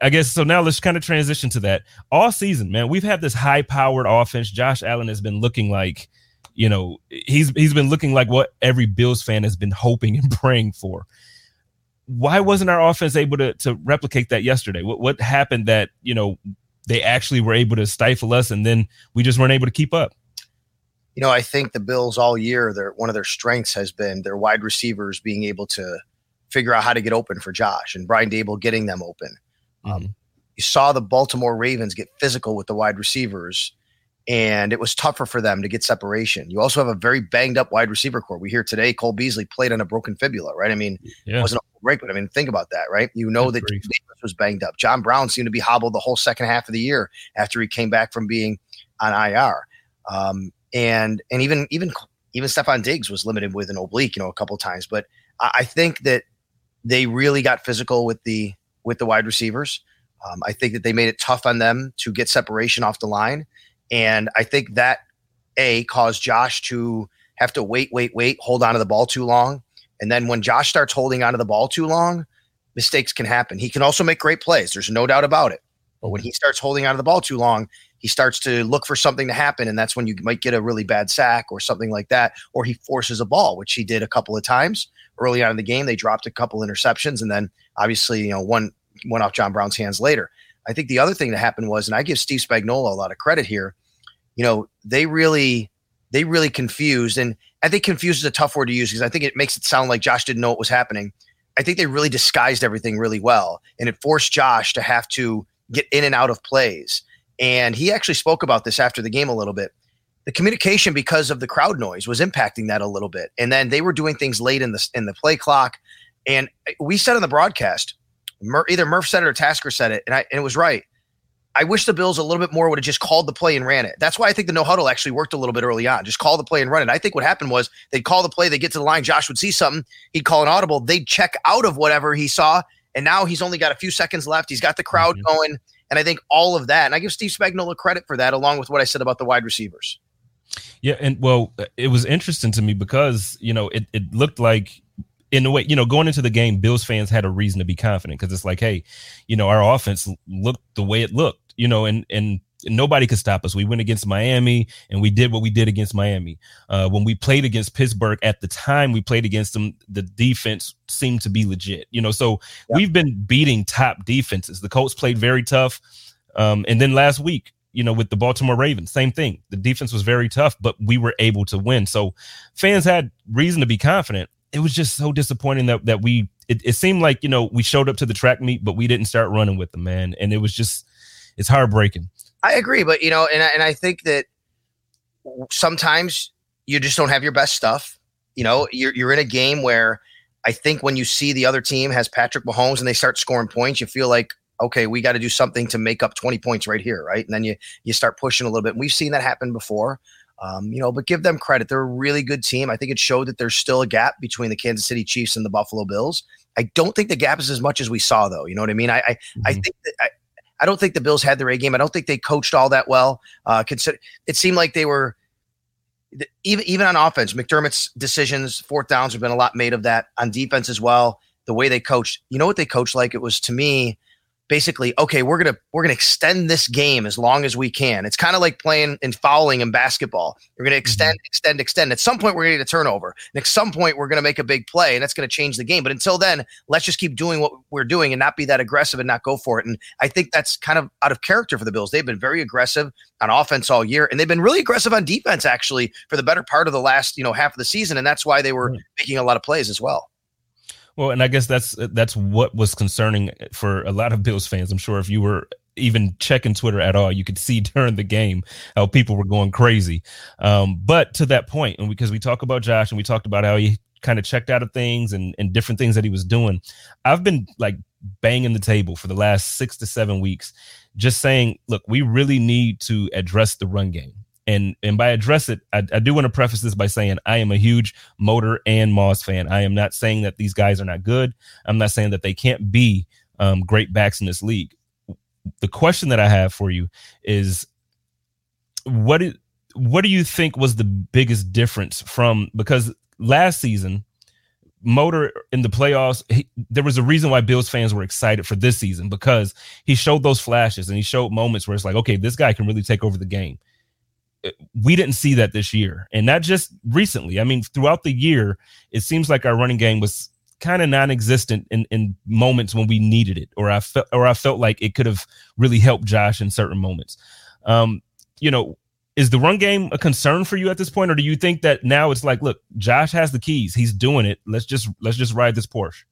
I guess, so now let's kind of transition to that. All season, man, we've had this high powered offense. Josh Allen has been looking like, you know, he's been looking like what every Bills fan has been hoping and praying for. Why wasn't our offense able to replicate that yesterday? What happened that, you know, they actually were able to stifle us and then we just weren't able to keep up? You know, I think the Bills all year, one of their strengths has been their wide receivers being able to figure out how to get open for Josh and Brian Daboll getting them open. You saw the Baltimore Ravens get physical with the wide receivers, and it was tougher for them to get separation. You also have a very banged up wide receiver core. We hear today Cole Beasley played on a broken fibula, right? I mean, It wasn't a break, but I mean, think about that, right? You know, that's that Davis was banged up. John Brown seemed to be hobbled the whole second half of the year after he came back from being on IR. And even Stephon Diggs was limited with an oblique, you know, a couple of times. But I think that they really got physical with the wide receivers. I think that they made it tough on them to get separation off the line. And I think that, caused Josh to have to wait, hold on to the ball too long. And then when Josh starts holding onto the ball too long, mistakes can happen. He can also make great plays. There's no doubt about it. But when he starts holding onto the ball too long, he starts to look for something to happen. And that's when you might get a really bad sack or something like that. Or he forces a ball, which he did a couple of times early on in the game. They dropped a couple interceptions. And then obviously, you know, one went off John Brown's hands later. I think the other thing that happened was, and I give Steve Spagnuolo a lot of credit here, you know, they really confused, and I think confused is a tough word to use because I think it makes it sound like Josh didn't know what was happening. I think they really disguised everything really well, and it forced Josh to have to get in and out of plays. And he actually spoke about this after the game a little bit. The communication, because of the crowd noise, was impacting that a little bit. And then they were doing things late in the play clock. And we said on the broadcast, either Murph said it or Tasker said it, and it was right. I wish the Bills a little bit more would have just called the play and ran it. That's why I think the no huddle actually worked a little bit early on. Just call the play and run it. I think what happened was they'd call the play, they'd get to the line, Josh would see something, he'd call an audible, they'd check out of whatever he saw, and now he's only got a few seconds left. He's got the crowd going, and I think all of that, and I give Steve Spagnuolo credit for that, along with what I said about the wide receivers. Yeah, and well, it was interesting to me because, you know, it looked like, in a way, you know, going into the game, Bills fans had a reason to be confident because it's like, hey, you know, our offense looked the way it looked, you know, and nobody could stop us. We went against Miami and we did what we did against Miami. When we played against Pittsburgh at the time we played against them, the defense seemed to be legit, you know, so we've been beating top defenses. The Colts played very tough. And then last week, you know, with the Baltimore Ravens, same thing. The defense was very tough, but we were able to win. So fans had reason to be confident. It was just so disappointing that we, it seemed like, you know, we showed up to the track meet, but we didn't start running with them, man. And it was just, it's heartbreaking. I agree. But, you know, and I think that sometimes you just don't have your best stuff. You know, you're in a game where I think when you see the other team has Patrick Mahomes and they start scoring points, you feel like, okay, we got to do something to make up 20 points right here. Right. And then you start pushing a little bit. And we've seen that happen before. You know, but give them credit. They're a really good team. I think it showed that there's still a gap between the Kansas City Chiefs and the Buffalo Bills. I don't think the gap is as much as we saw, though. You know what I mean? I think that I don't think the Bills had their A game. I don't think they coached all that well. It seemed like they were even on offense. McDermott's decisions, fourth downs, have been a lot made of that on defense as well. The way they coached, you know what they coached like? It was, to me, basically, okay, we're gonna extend this game as long as we can. It's kind of like playing and fouling in basketball. We're gonna extend. At some point, we're gonna get a turnover. And at some point, we're gonna make a big play, and that's gonna change the game. But until then, let's just keep doing what we're doing and not be that aggressive and not go for it. And I think that's kind of out of character for the Bills. They've been very aggressive on offense all year, and they've been really aggressive on defense actually for the better part of the last, you know, half of the season. And that's why they were making a lot of plays as well. Well, and I guess that's what was concerning for a lot of Bills fans. I'm sure if you were even checking Twitter at all, you could see during the game how people were going crazy. But to that point, and because we talk about Josh and we talked about how he kind of checked out of things and different things that he was doing, I've been like banging the table for the last 6 to 7 weeks, just saying, look, we really need to address the run game. And by address it, I do want to preface this by saying I am a huge Motor and Moss fan. I am not saying that these guys are not good. I'm not saying that they can't be great backs in this league. The question that I have for you is, what do you think was the biggest difference from, because last season, Motor in the playoffs, there was a reason why Bills fans were excited for this season, because he showed those flashes and he showed moments where it's like, okay, this guy can really take over the game. We didn't see that this year, and not just recently. I mean, throughout the year, it seems like our running game was kind of non-existent in moments when we needed it, or I felt like it could have really helped Josh in certain moments. You know, is the run game a concern for you at this point, or do you think that now it's like, look, Josh has the keys, he's doing it. Let's just ride this Porsche.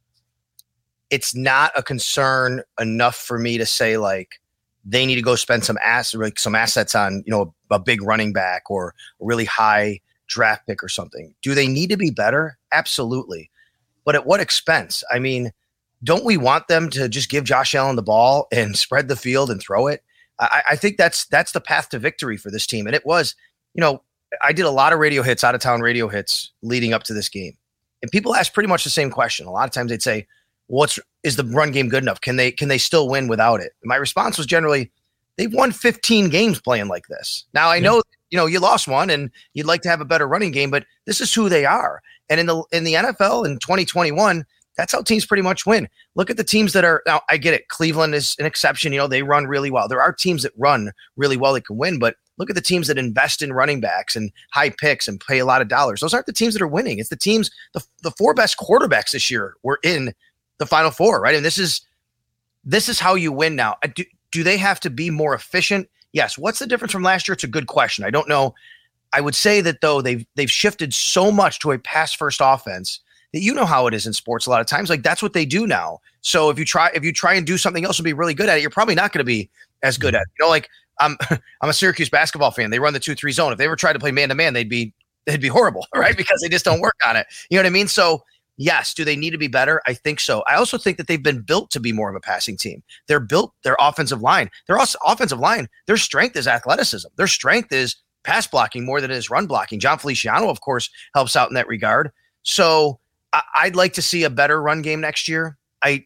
It's not a concern enough for me to say like they need to go spend some assets on, you know, a big running back or a really high draft pick or something. Do they need to be better? Absolutely. But at what expense? I mean, don't we want them to just give Josh Allen the ball and spread the field and throw it? I think that's the path to victory for this team. And it was, you know, I did a lot of radio hits, out of town radio hits leading up to this game. And people ask pretty much the same question. A lot of times they'd say, is the run game good enough? Can they still win without it? My response was generally, they've won 15 games playing like this. Now I know, you know, you lost one and you'd like to have a better running game, but this is who they are. And in the NFL in 2021, that's how teams pretty much win. Look at the teams that are, now I get it, Cleveland is an exception. You know, they run really well. There are teams that run really well that can win, but look at the teams that invest in running backs and high picks and pay a lot of dollars. Those aren't the teams that are winning. It's the teams, the four best quarterbacks this year were in the Final Four, right? And this is how you win now. Do they have to be more efficient? Yes. What's the difference from last year? It's a good question. I don't know. I would say that though they've shifted so much to a pass-first offense that, you know how it is in sports a lot of times. Like that's what they do now. So if you try and do something else and be really good at it, you're probably not going to be as good at it. You know, like I'm a Syracuse basketball fan. They run the 2-3 zone. If they ever tried to play man-to-man, they'd be horrible, right? Because they just don't work on it. You know what I mean? So yes. Do they need to be better? I think so. I also think that they've been built to be more of a passing team. They're built, their offensive line, their strength is athleticism. Their strength is pass blocking more than it is run blocking. John Feliciano, of course, helps out in that regard. So I'd like to see a better run game next year. I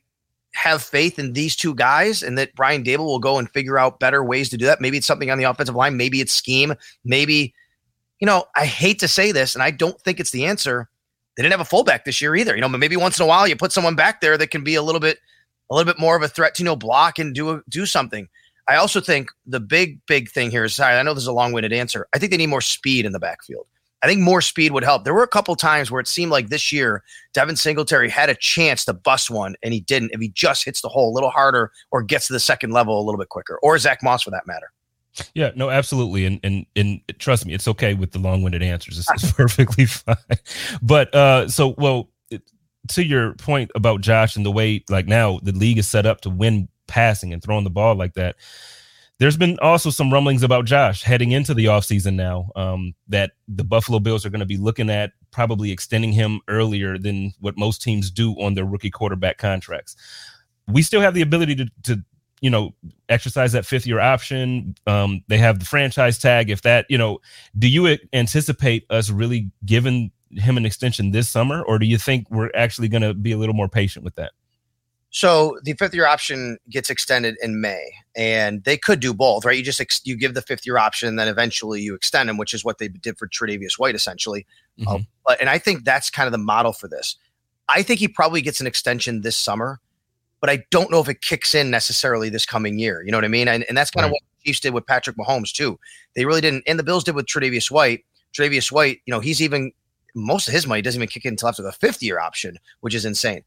have faith in these two guys and that Brian Daboll will go and figure out better ways to do that. Maybe it's something on the offensive line. Maybe it's scheme. Maybe, you know, I hate to say this, and I don't think it's the answer. They didn't have a fullback this year either. You know, but maybe once in a while you put someone back there that can be a little bit more of a threat to, you know, block and do something. I also think the big thing here is, I know this is a long-winded answer. I think they need more speed in the backfield. I think more speed would help. There were a couple times where it seemed like this year Devin Singletary had a chance to bust one and he didn't. If he just hits the hole a little harder or gets to the second level a little bit quicker, or Zach Moss for that matter. Yeah, no, absolutely. And trust me, it's okay with the long-winded answers. This is perfectly fine. But to your point about Josh and the way like now the league is set up to win passing and throwing the ball like that, there's been also some rumblings about Josh heading into the offseason now that the Buffalo Bills are going to be looking at probably extending him earlier than what most teams do on their rookie quarterback contracts. We still have the ability to you know, exercise that fifth-year option. They have the franchise tag. If that, you know, do you anticipate us really giving him an extension this summer, or do you think we're actually going to be a little more patient with that? So the fifth-year option gets extended in May, and they could do both, right? You just you give the fifth-year option, and then eventually you extend him, which is what they did for Tre'Davious White, essentially. Mm-hmm. And I think that's kind of the model for this. I think he probably gets an extension this summer, but I don't know if it kicks in necessarily this coming year. You know what I mean? And that's kind of what the Chiefs did with Patrick Mahomes too. They really didn't. And the Bills did with Tre'Davious White. Tre'Davious White, you know, he's even, most of his money doesn't even kick in until after the fifth year option, which is insane.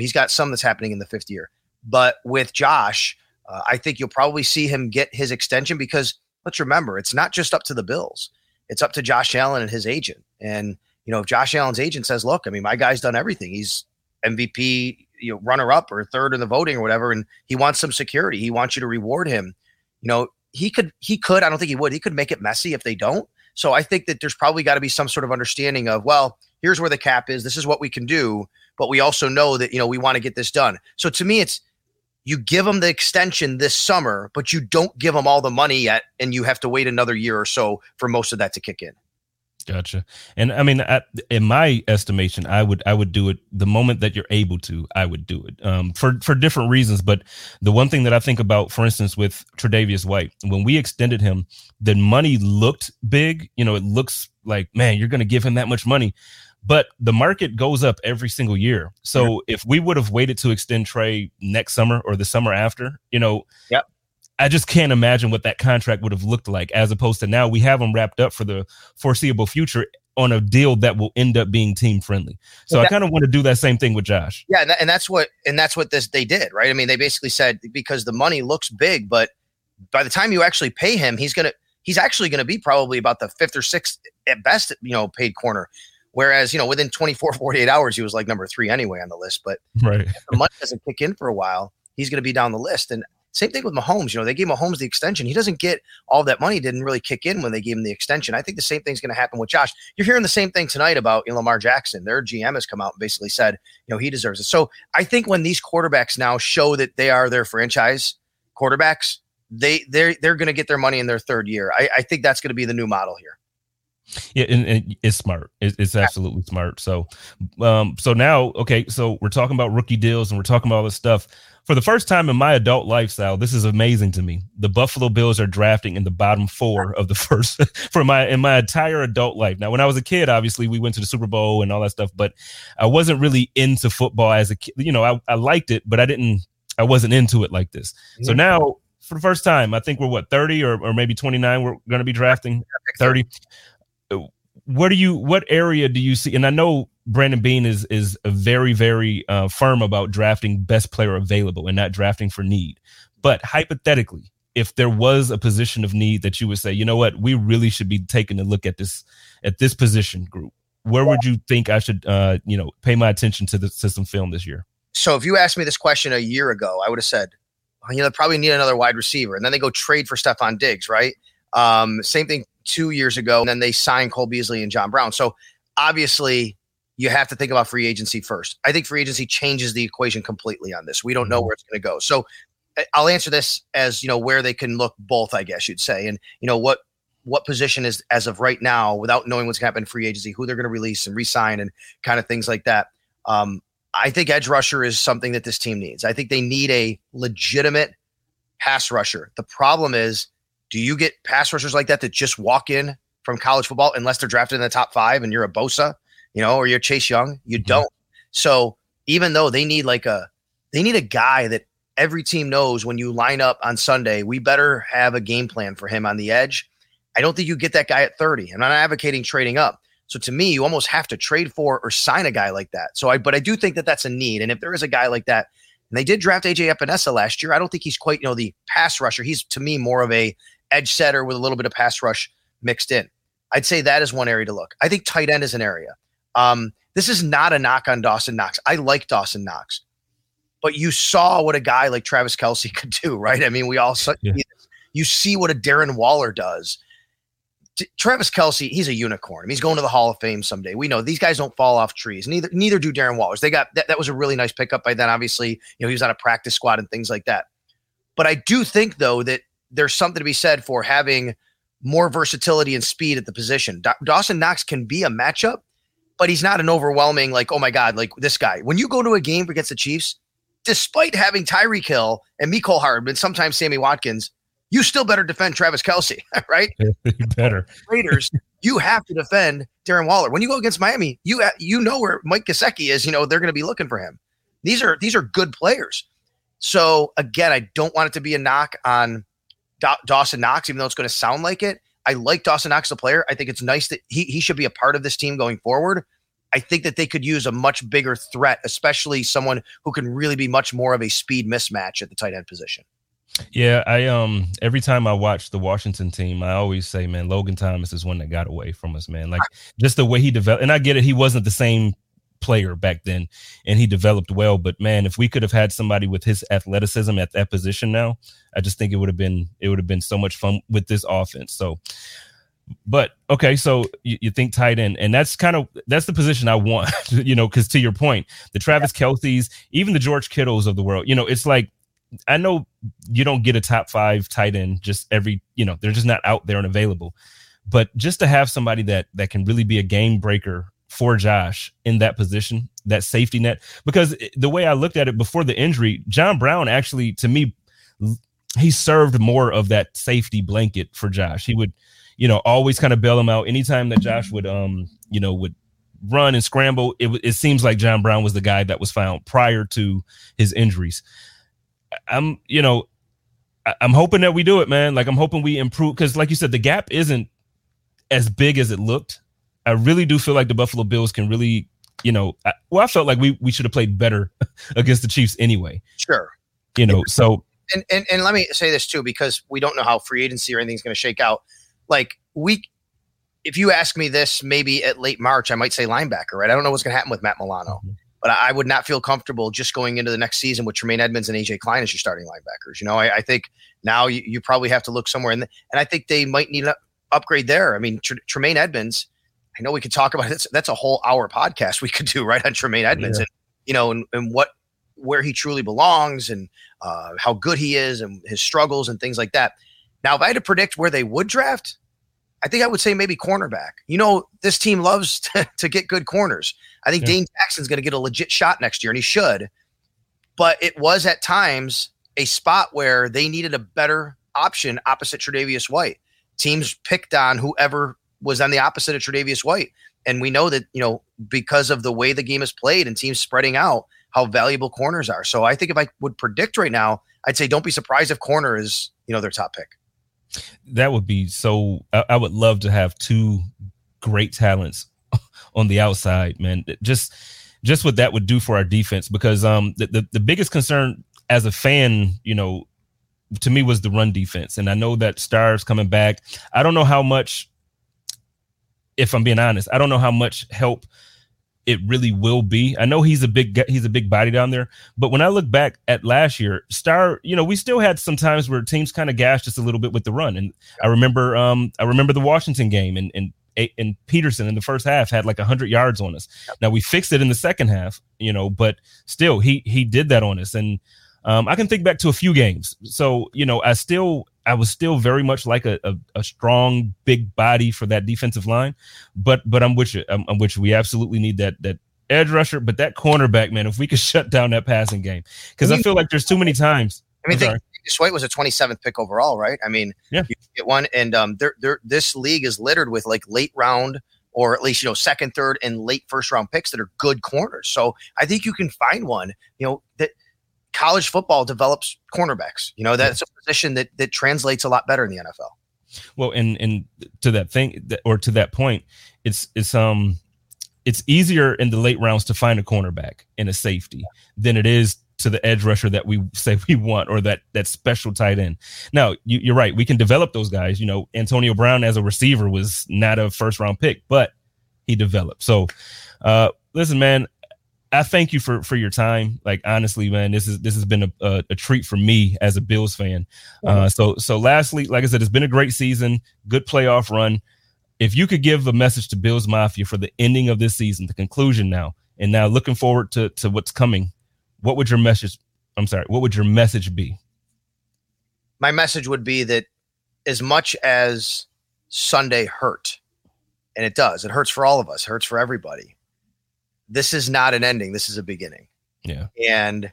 He's got some that's happening in the fifth year. But with Josh, I think you'll probably see him get his extension because let's remember, it's not just up to the Bills. It's up to Josh Allen and his agent. And, you know, if Josh Allen's agent says, look, I mean, my guy's done everything. He's MVP, you know, runner-up or third in the voting or whatever, and he wants some security. He wants you to reward him. You know, he could, I don't think he would, he could make it messy if they don't. So I think that there's probably got to be some sort of understanding of, well, here's where the cap is. This is what we can do, but we also know that, you know, we want to get this done. So to me, it's, you give them the extension this summer, but you don't give them all the money yet, and you have to wait another year or so for most of that to kick in. Gotcha. And I mean, in my estimation, I would do it the moment that you're able to. I would do it for different reasons. But the one thing that I think about, for instance, with Tre'Davious White, when we extended him, the money looked big. You know, it looks like, man, you're going to give him that much money. But the market goes up every single year. So if we would have waited to extend Trey next summer or the summer after, you know, I just can't imagine what that contract would have looked like, as opposed to now we have them wrapped up for the foreseeable future on a deal that will end up being team friendly. So I kind of want to do that same thing with Josh. Yeah. And that's what they did, right? I mean, they basically said, because the money looks big, but by the time you actually pay him, he's actually going to be probably about the fifth or sixth at best, you know, paid corner. Whereas, you know, within 24, 48 hours, he was like number 3 anyway on the list. But if the money doesn't kick in for a while, he's going to be down the list. And same thing with Mahomes. You know, they gave Mahomes the extension. He doesn't get all that money. Didn't really kick in when they gave him the extension. I think the same thing's going to happen with Josh. You're hearing the same thing tonight about, you know, Lamar Jackson. Their GM has come out and basically said, you know, he deserves it. So I think when these quarterbacks now show that they are their franchise quarterbacks, they're going to get their money in their third year. I think that's going to be the new model here. Yeah, and it's smart. It's absolutely smart. So, so now, okay, so we're talking about rookie deals and we're talking about all this stuff. For the first time in my adult lifestyle, this is amazing to me. The Buffalo Bills are drafting in the bottom 4 of the first in my entire adult life. Now, when I was a kid, obviously we went to the Super Bowl and all that stuff, but I wasn't really into football as a kid. You know, I liked it, but I wasn't into it like this. Yeah. So now, for the first time, I think we're 30 or maybe 29. We're going to be drafting 30. What area do you see? And I know Brandon Bean is very, very firm about drafting best player available and not drafting for need. But hypothetically, if there was a position of need that you would say, you know what, we really should be taking a look at this position group, where would you think I should, pay my attention to the system film this year? So if you asked me this question a year ago, I would have said, you know, they probably need another wide receiver. And then they go trade for Stephon Diggs, right? Same thing 2 years ago, and then they signed Cole Beasley and John Brown. So obviously you have to think about free agency first. I think free agency changes the equation completely on this. We don't know where it's going to go. So I'll answer this as, you know, where they can look both, I guess you'd say. And, you know, what position is, as of right now, without knowing what's going to happen in free agency, who they're going to release and re-sign and kind of things like that. I think edge rusher is something that this team needs. I think they need a legitimate pass rusher. The problem is, do you get pass rushers like that just walk in from college football unless they're drafted in the top 5 and you're a Bosa, you know, or you're Chase Young? You don't. So even though they need a guy that every team knows, when you line up on Sunday, we better have a game plan for him on the edge. I don't think you get that guy at 30. I'm not advocating trading up. So to me, you almost have to trade for or sign a guy like that. But I do think that that's a need. And if there is a guy like that, and they did draft AJ Epinesa last year, I don't think he's quite, you know, the pass rusher. He's, to me, more of a edge setter with a little bit of pass rush mixed in. I'd say that is one area to look. I think tight end is an area. This is not a knock on Dawson Knox. I like Dawson Knox, but you saw what a guy like Travis Kelce could do, right? I mean, we all saw, you see what a Darren Waller does. Travis Kelce, he's a unicorn. I mean, he's going to the Hall of Fame someday. We know these guys don't fall off trees. Neither do Darren Wallers. They got that was a really nice pickup by then. Obviously, you know, he was on a practice squad and things like that. But I do think, though, that there's something to be said for having more versatility and speed at the position. Dawson Knox can be a matchup, but he's not an overwhelming, like, oh my God, like this guy. When you go to a game against the Chiefs, despite having Tyreek Hill and Mecole Hardman, sometimes Sammy Watkins, you still better defend Travis Kelce, right? You better. Raiders, you have to defend Darren Waller. When you go against Miami, you know where Mike Gesicki is. You know they're going to be looking for him. These are good players. So again, I don't want it to be a knock on Dawson Knox, even though it's going to sound like it. I like Dawson Knox, the player. I think it's nice that he should be a part of this team going forward. I think that they could use a much bigger threat, especially someone who can really be much more of a speed mismatch at the tight end position. Yeah, I every time I watch the Washington team, I always say, man, Logan Thomas is one that got away from us, man. Like just the way he developed, and I get it, he wasn't the same player back then, and he developed well. But man, if we could have had somebody with his athleticism at that position now, I just think it would have been so much fun with this offense. So, but okay, so you think tight end, and that's the position I want, you know, because to your point, the Travis Kelce's, even the George Kittles of the world, you know, it's like, I know you don't get a top five tight end just every, you know, they're just not out there and available, but just to have somebody that can really be a game breaker for Josh in that position, that safety net, because the way I looked at it before the injury, John Brown actually, to me, he served more of that safety blanket for Josh. He would, you know, always kind of bail him out anytime that Josh would, you know, would run and scramble. It seems like John Brown was the guy that was found prior to his injuries. I'm hoping that we do it, man. Like, I'm hoping we improve, because like you said, the gap isn't as big as it looked. I really do feel like the Buffalo Bills can really, you know, I felt like we should have played better against the Chiefs anyway. Sure. You know, so. And let me say this too, because we don't know how free agency or anything's going to shake out. Like, if you ask me this, maybe at late March, I might say linebacker, right? I don't know what's going to happen with Matt Milano. Mm-hmm. But I would not feel comfortable just going into the next season with Tremaine Edmonds and AJ Klein as your starting linebackers. You know, I think now you probably have to look somewhere, and I think they might need an upgrade there. I mean, Tremaine Edmonds, I know we could talk about it. That's a whole hour podcast we could do right on Tremaine Edmonds, yeah. And you know, and where he truly belongs, and how good he is, and his struggles and things like that. Now, if I had to predict where they would draft, I think I would say maybe cornerback. You know, this team loves to get good corners. I think Dane Jackson's going to get a legit shot next year, and he should. But it was at times a spot where they needed a better option opposite Tre'Davious White. Teams picked on whoever was on the opposite of Tre'Davious White. And we know that, you know, because of the way the game is played and teams spreading out, how valuable corners are. So I think if I would predict right now, I'd say don't be surprised if corner is, you know, their top pick. That would be so. I would love to have two great talents on the outside, man. Just what that would do for our defense, because the biggest concern as a fan, you know, to me was the run defense. And I know that Star's coming back. I don't know how much, if I'm being honest, I don't know how much help it really will be. I know he's a big body down there, but when I look back at last year, Star, you know, we still had some times where teams kind of gashed us a little bit with the run. And I remember the Washington game, and Peterson in the first half had like 100 yards on us. Now we fixed it in the second half, you know, but still he did that on us. And I can think back to a few games. So, you know, I was still very much like a strong big body for that defensive line, but I'm with you. I'm with you. We absolutely need that edge rusher, but that cornerback, man, if we could shut down that passing game, because I feel like there's too many times. I mean, Swaite was a 27th pick overall, right? I mean, you get one, and this league is littered with like late round, or at least, you know, second, third, and late first round picks that are good corners. So I think you can find one. You know, that college football develops cornerbacks. You know, that's a position that translates a lot better in the NFL. Well, and to that thing, or to that point, it's easier in the late rounds to find a cornerback and a safety than it is to the edge rusher that we say we want, or that special tight end. Now, you're right. We can develop those guys. You know, Antonio Brown as a receiver was not a first round pick, but he developed. So listen, man, I thank you for your time. Like, honestly, man, this has been a treat for me as a Bills fan. So lastly, like I said, it's been a great season, good playoff run. If you could give a message to Bills Mafia for the ending of this season, the conclusion now, and now looking forward to what's coming, what would your message be? My message would be that as much as Sunday hurt, and it does, it hurts for all of us, it hurts for everybody. This is not an ending. This is a beginning. Yeah. And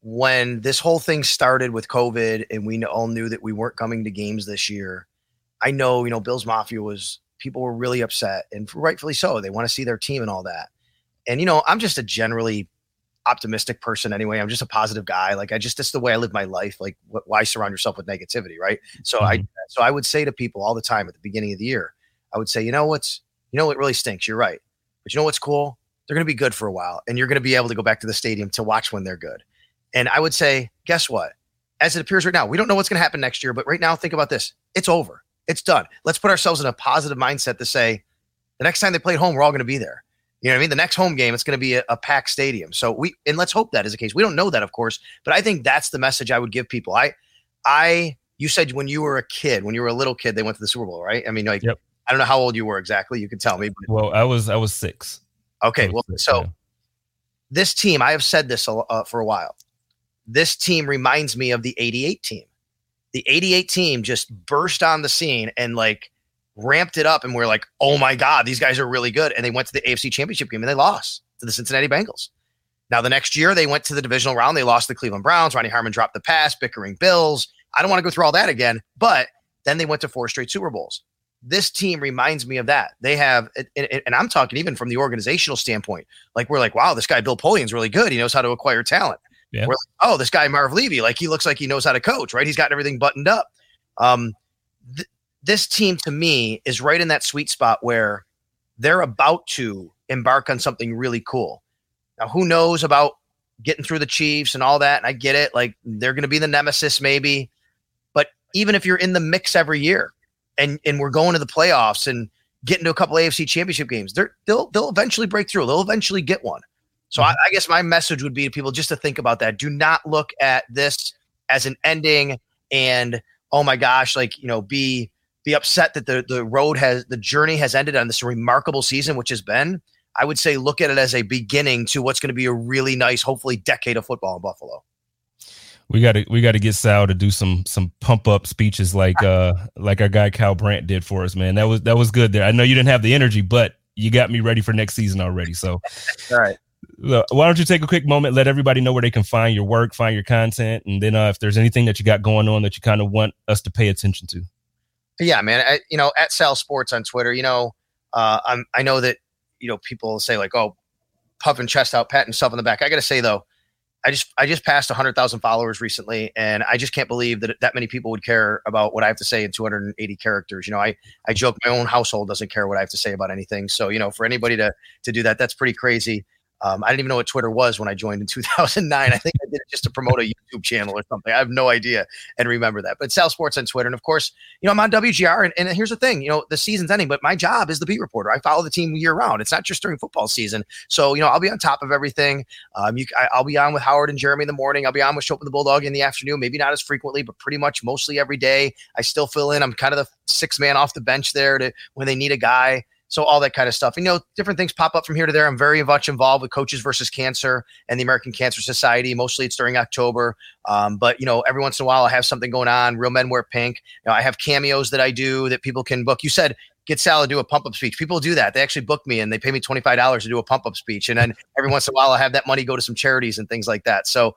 when this whole thing started with COVID and we all knew that we weren't coming to games this year, I know, you know, Bills Mafia people were really upset, and rightfully so. They want to see their team and all that. And, you know, I'm just a generally optimistic person anyway. I'm just a positive guy. Like, that's the way I live my life. Like, why surround yourself with negativity, right? So I would say to people all the time at the beginning of the year, I would say, it really stinks. You're right. But you know what's cool? They're going to be good for a while, and you're going to be able to go back to the stadium to watch when they're good. And I would say, guess what? As it appears right now, we don't know what's going to happen next year, but right now, think about this. It's over. It's done. Let's put ourselves in a positive mindset to say, the next time they play at home, we're all going to be there. You know what I mean? The next home game, it's going to be a packed stadium. So and let's hope that is the case. We don't know that, of course, but I think that's the message I would give people. You said when you were a kid, when you were a little kid, they went to the Super Bowl, right? I mean, like, yep. I don't know how old you were exactly. You can tell me. But well, I was 6. Okay. So this team, I have said this for a while. This team reminds me of the 88 team. The 88 team just burst on the scene and like ramped it up, and we're like, oh my God, these guys are really good. And they went to the AFC Championship game and they lost to the Cincinnati Bengals. Now the next year they went to the divisional round. They lost to the Cleveland Browns. Ronnie Harmon dropped the pass, bickering Bills. I don't want to go through all that again, but then they went to 4 straight Super Bowls. This team reminds me of that. They have, and I'm talking even from the organizational standpoint, like we're like, wow, this guy Bill Polian is really good. He knows how to acquire talent. Yeah. We're like, oh, this guy Marv Levy, like he looks like he knows how to coach, right? He's got everything buttoned up. This team to me is right in that sweet spot where they're about to embark on something really cool. Now, who knows about getting through the Chiefs and all that? And I get it. Like they're going to be the nemesis maybe, but even if you're in the mix every year and we're going to the playoffs and getting to a couple AFC championship games, they'll eventually break through. They'll eventually get one. So I guess my message would be to people just to think about that. Do not look at this as an ending and, oh my gosh, like, you know, be upset that the journey has ended on this remarkable season, which has been. I would say look at it as a beginning to what's going to be a really nice, hopefully, decade of football in Buffalo. We got to get Sal to do some pump up speeches like our guy Cal Brandt did for us, man. That was good there. I know you didn't have the energy, but you got me ready for next season already. So, all right. Why don't you take a quick moment, let everybody know where they can find your work, find your content, and then if there's anything that you got going on that you kind of want us to pay attention to. Yeah, man. At Sal Sports on Twitter, I know that, you know, people say like, oh, puffing chest out, patting himself on the back. I got to say though, I just passed 100,000 followers recently. And I just can't believe that many people would care about what I have to say in 280 characters. You know, I joke my own household doesn't care what I have to say about anything. So, you know, for anybody to do that, that's pretty crazy. I didn't even know what Twitter was when I joined in 2009. I think I did it just to promote a YouTube channel or something. I have no idea and remember that. But Sal Sports on Twitter. And, of course, you know, I'm on WGR. And here's the thing. You know, the season's ending, but my job is the beat reporter. I follow the team year-round. It's not just during football season. So, you know, I'll be on top of everything. I'll be on with Howard and Jeremy in the morning. I'll be on with Chopin the Bulldog in the afternoon. Maybe not as frequently, but pretty much mostly every day. I still fill in. I'm kind of the sixth man off the bench there when they need a guy. So all that kind of stuff, you know, different things pop up from here to there. I'm very much involved with Coaches versus Cancer and the American Cancer Society. Mostly it's during October. But, you know, every once in a while I have something going on. Real Men Wear Pink. You know, I have cameos that I do that people can book. You said get Sal to do a pump-up speech. People do that. They actually book me and they pay me $25 to do a pump-up speech. And then every once in a while I have that money go to some charities and things like that. So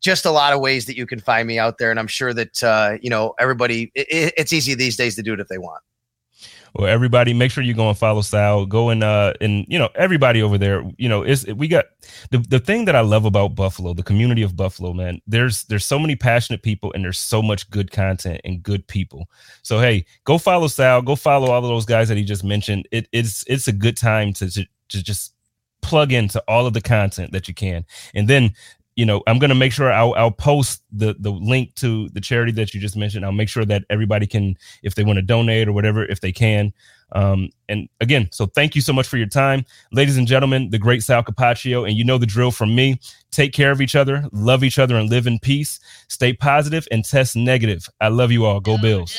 just a lot of ways that you can find me out there. And I'm sure that, you know, everybody, it's easy these days to do it if they want. Well, everybody, make sure you go and follow Sal. Go and you know, everybody over there, you know, we got the thing that I love about Buffalo, the community of Buffalo, man. There's so many passionate people and there's so much good content and good people. So, hey, go follow Sal. Go follow all of those guys that he just mentioned. It's a good time to just plug into all of the content that you can. And then, you know, I'm going to make sure I'll post the link to the charity that you just mentioned. I'll make sure that everybody can, if they want to donate or whatever, if they can. And again, so thank you so much for your time. Ladies and gentlemen, the great Sal Capaccio. And you know the drill from me. Take care of each other, love each other, and live in peace. Stay positive and test negative. I love you all. Go Bills.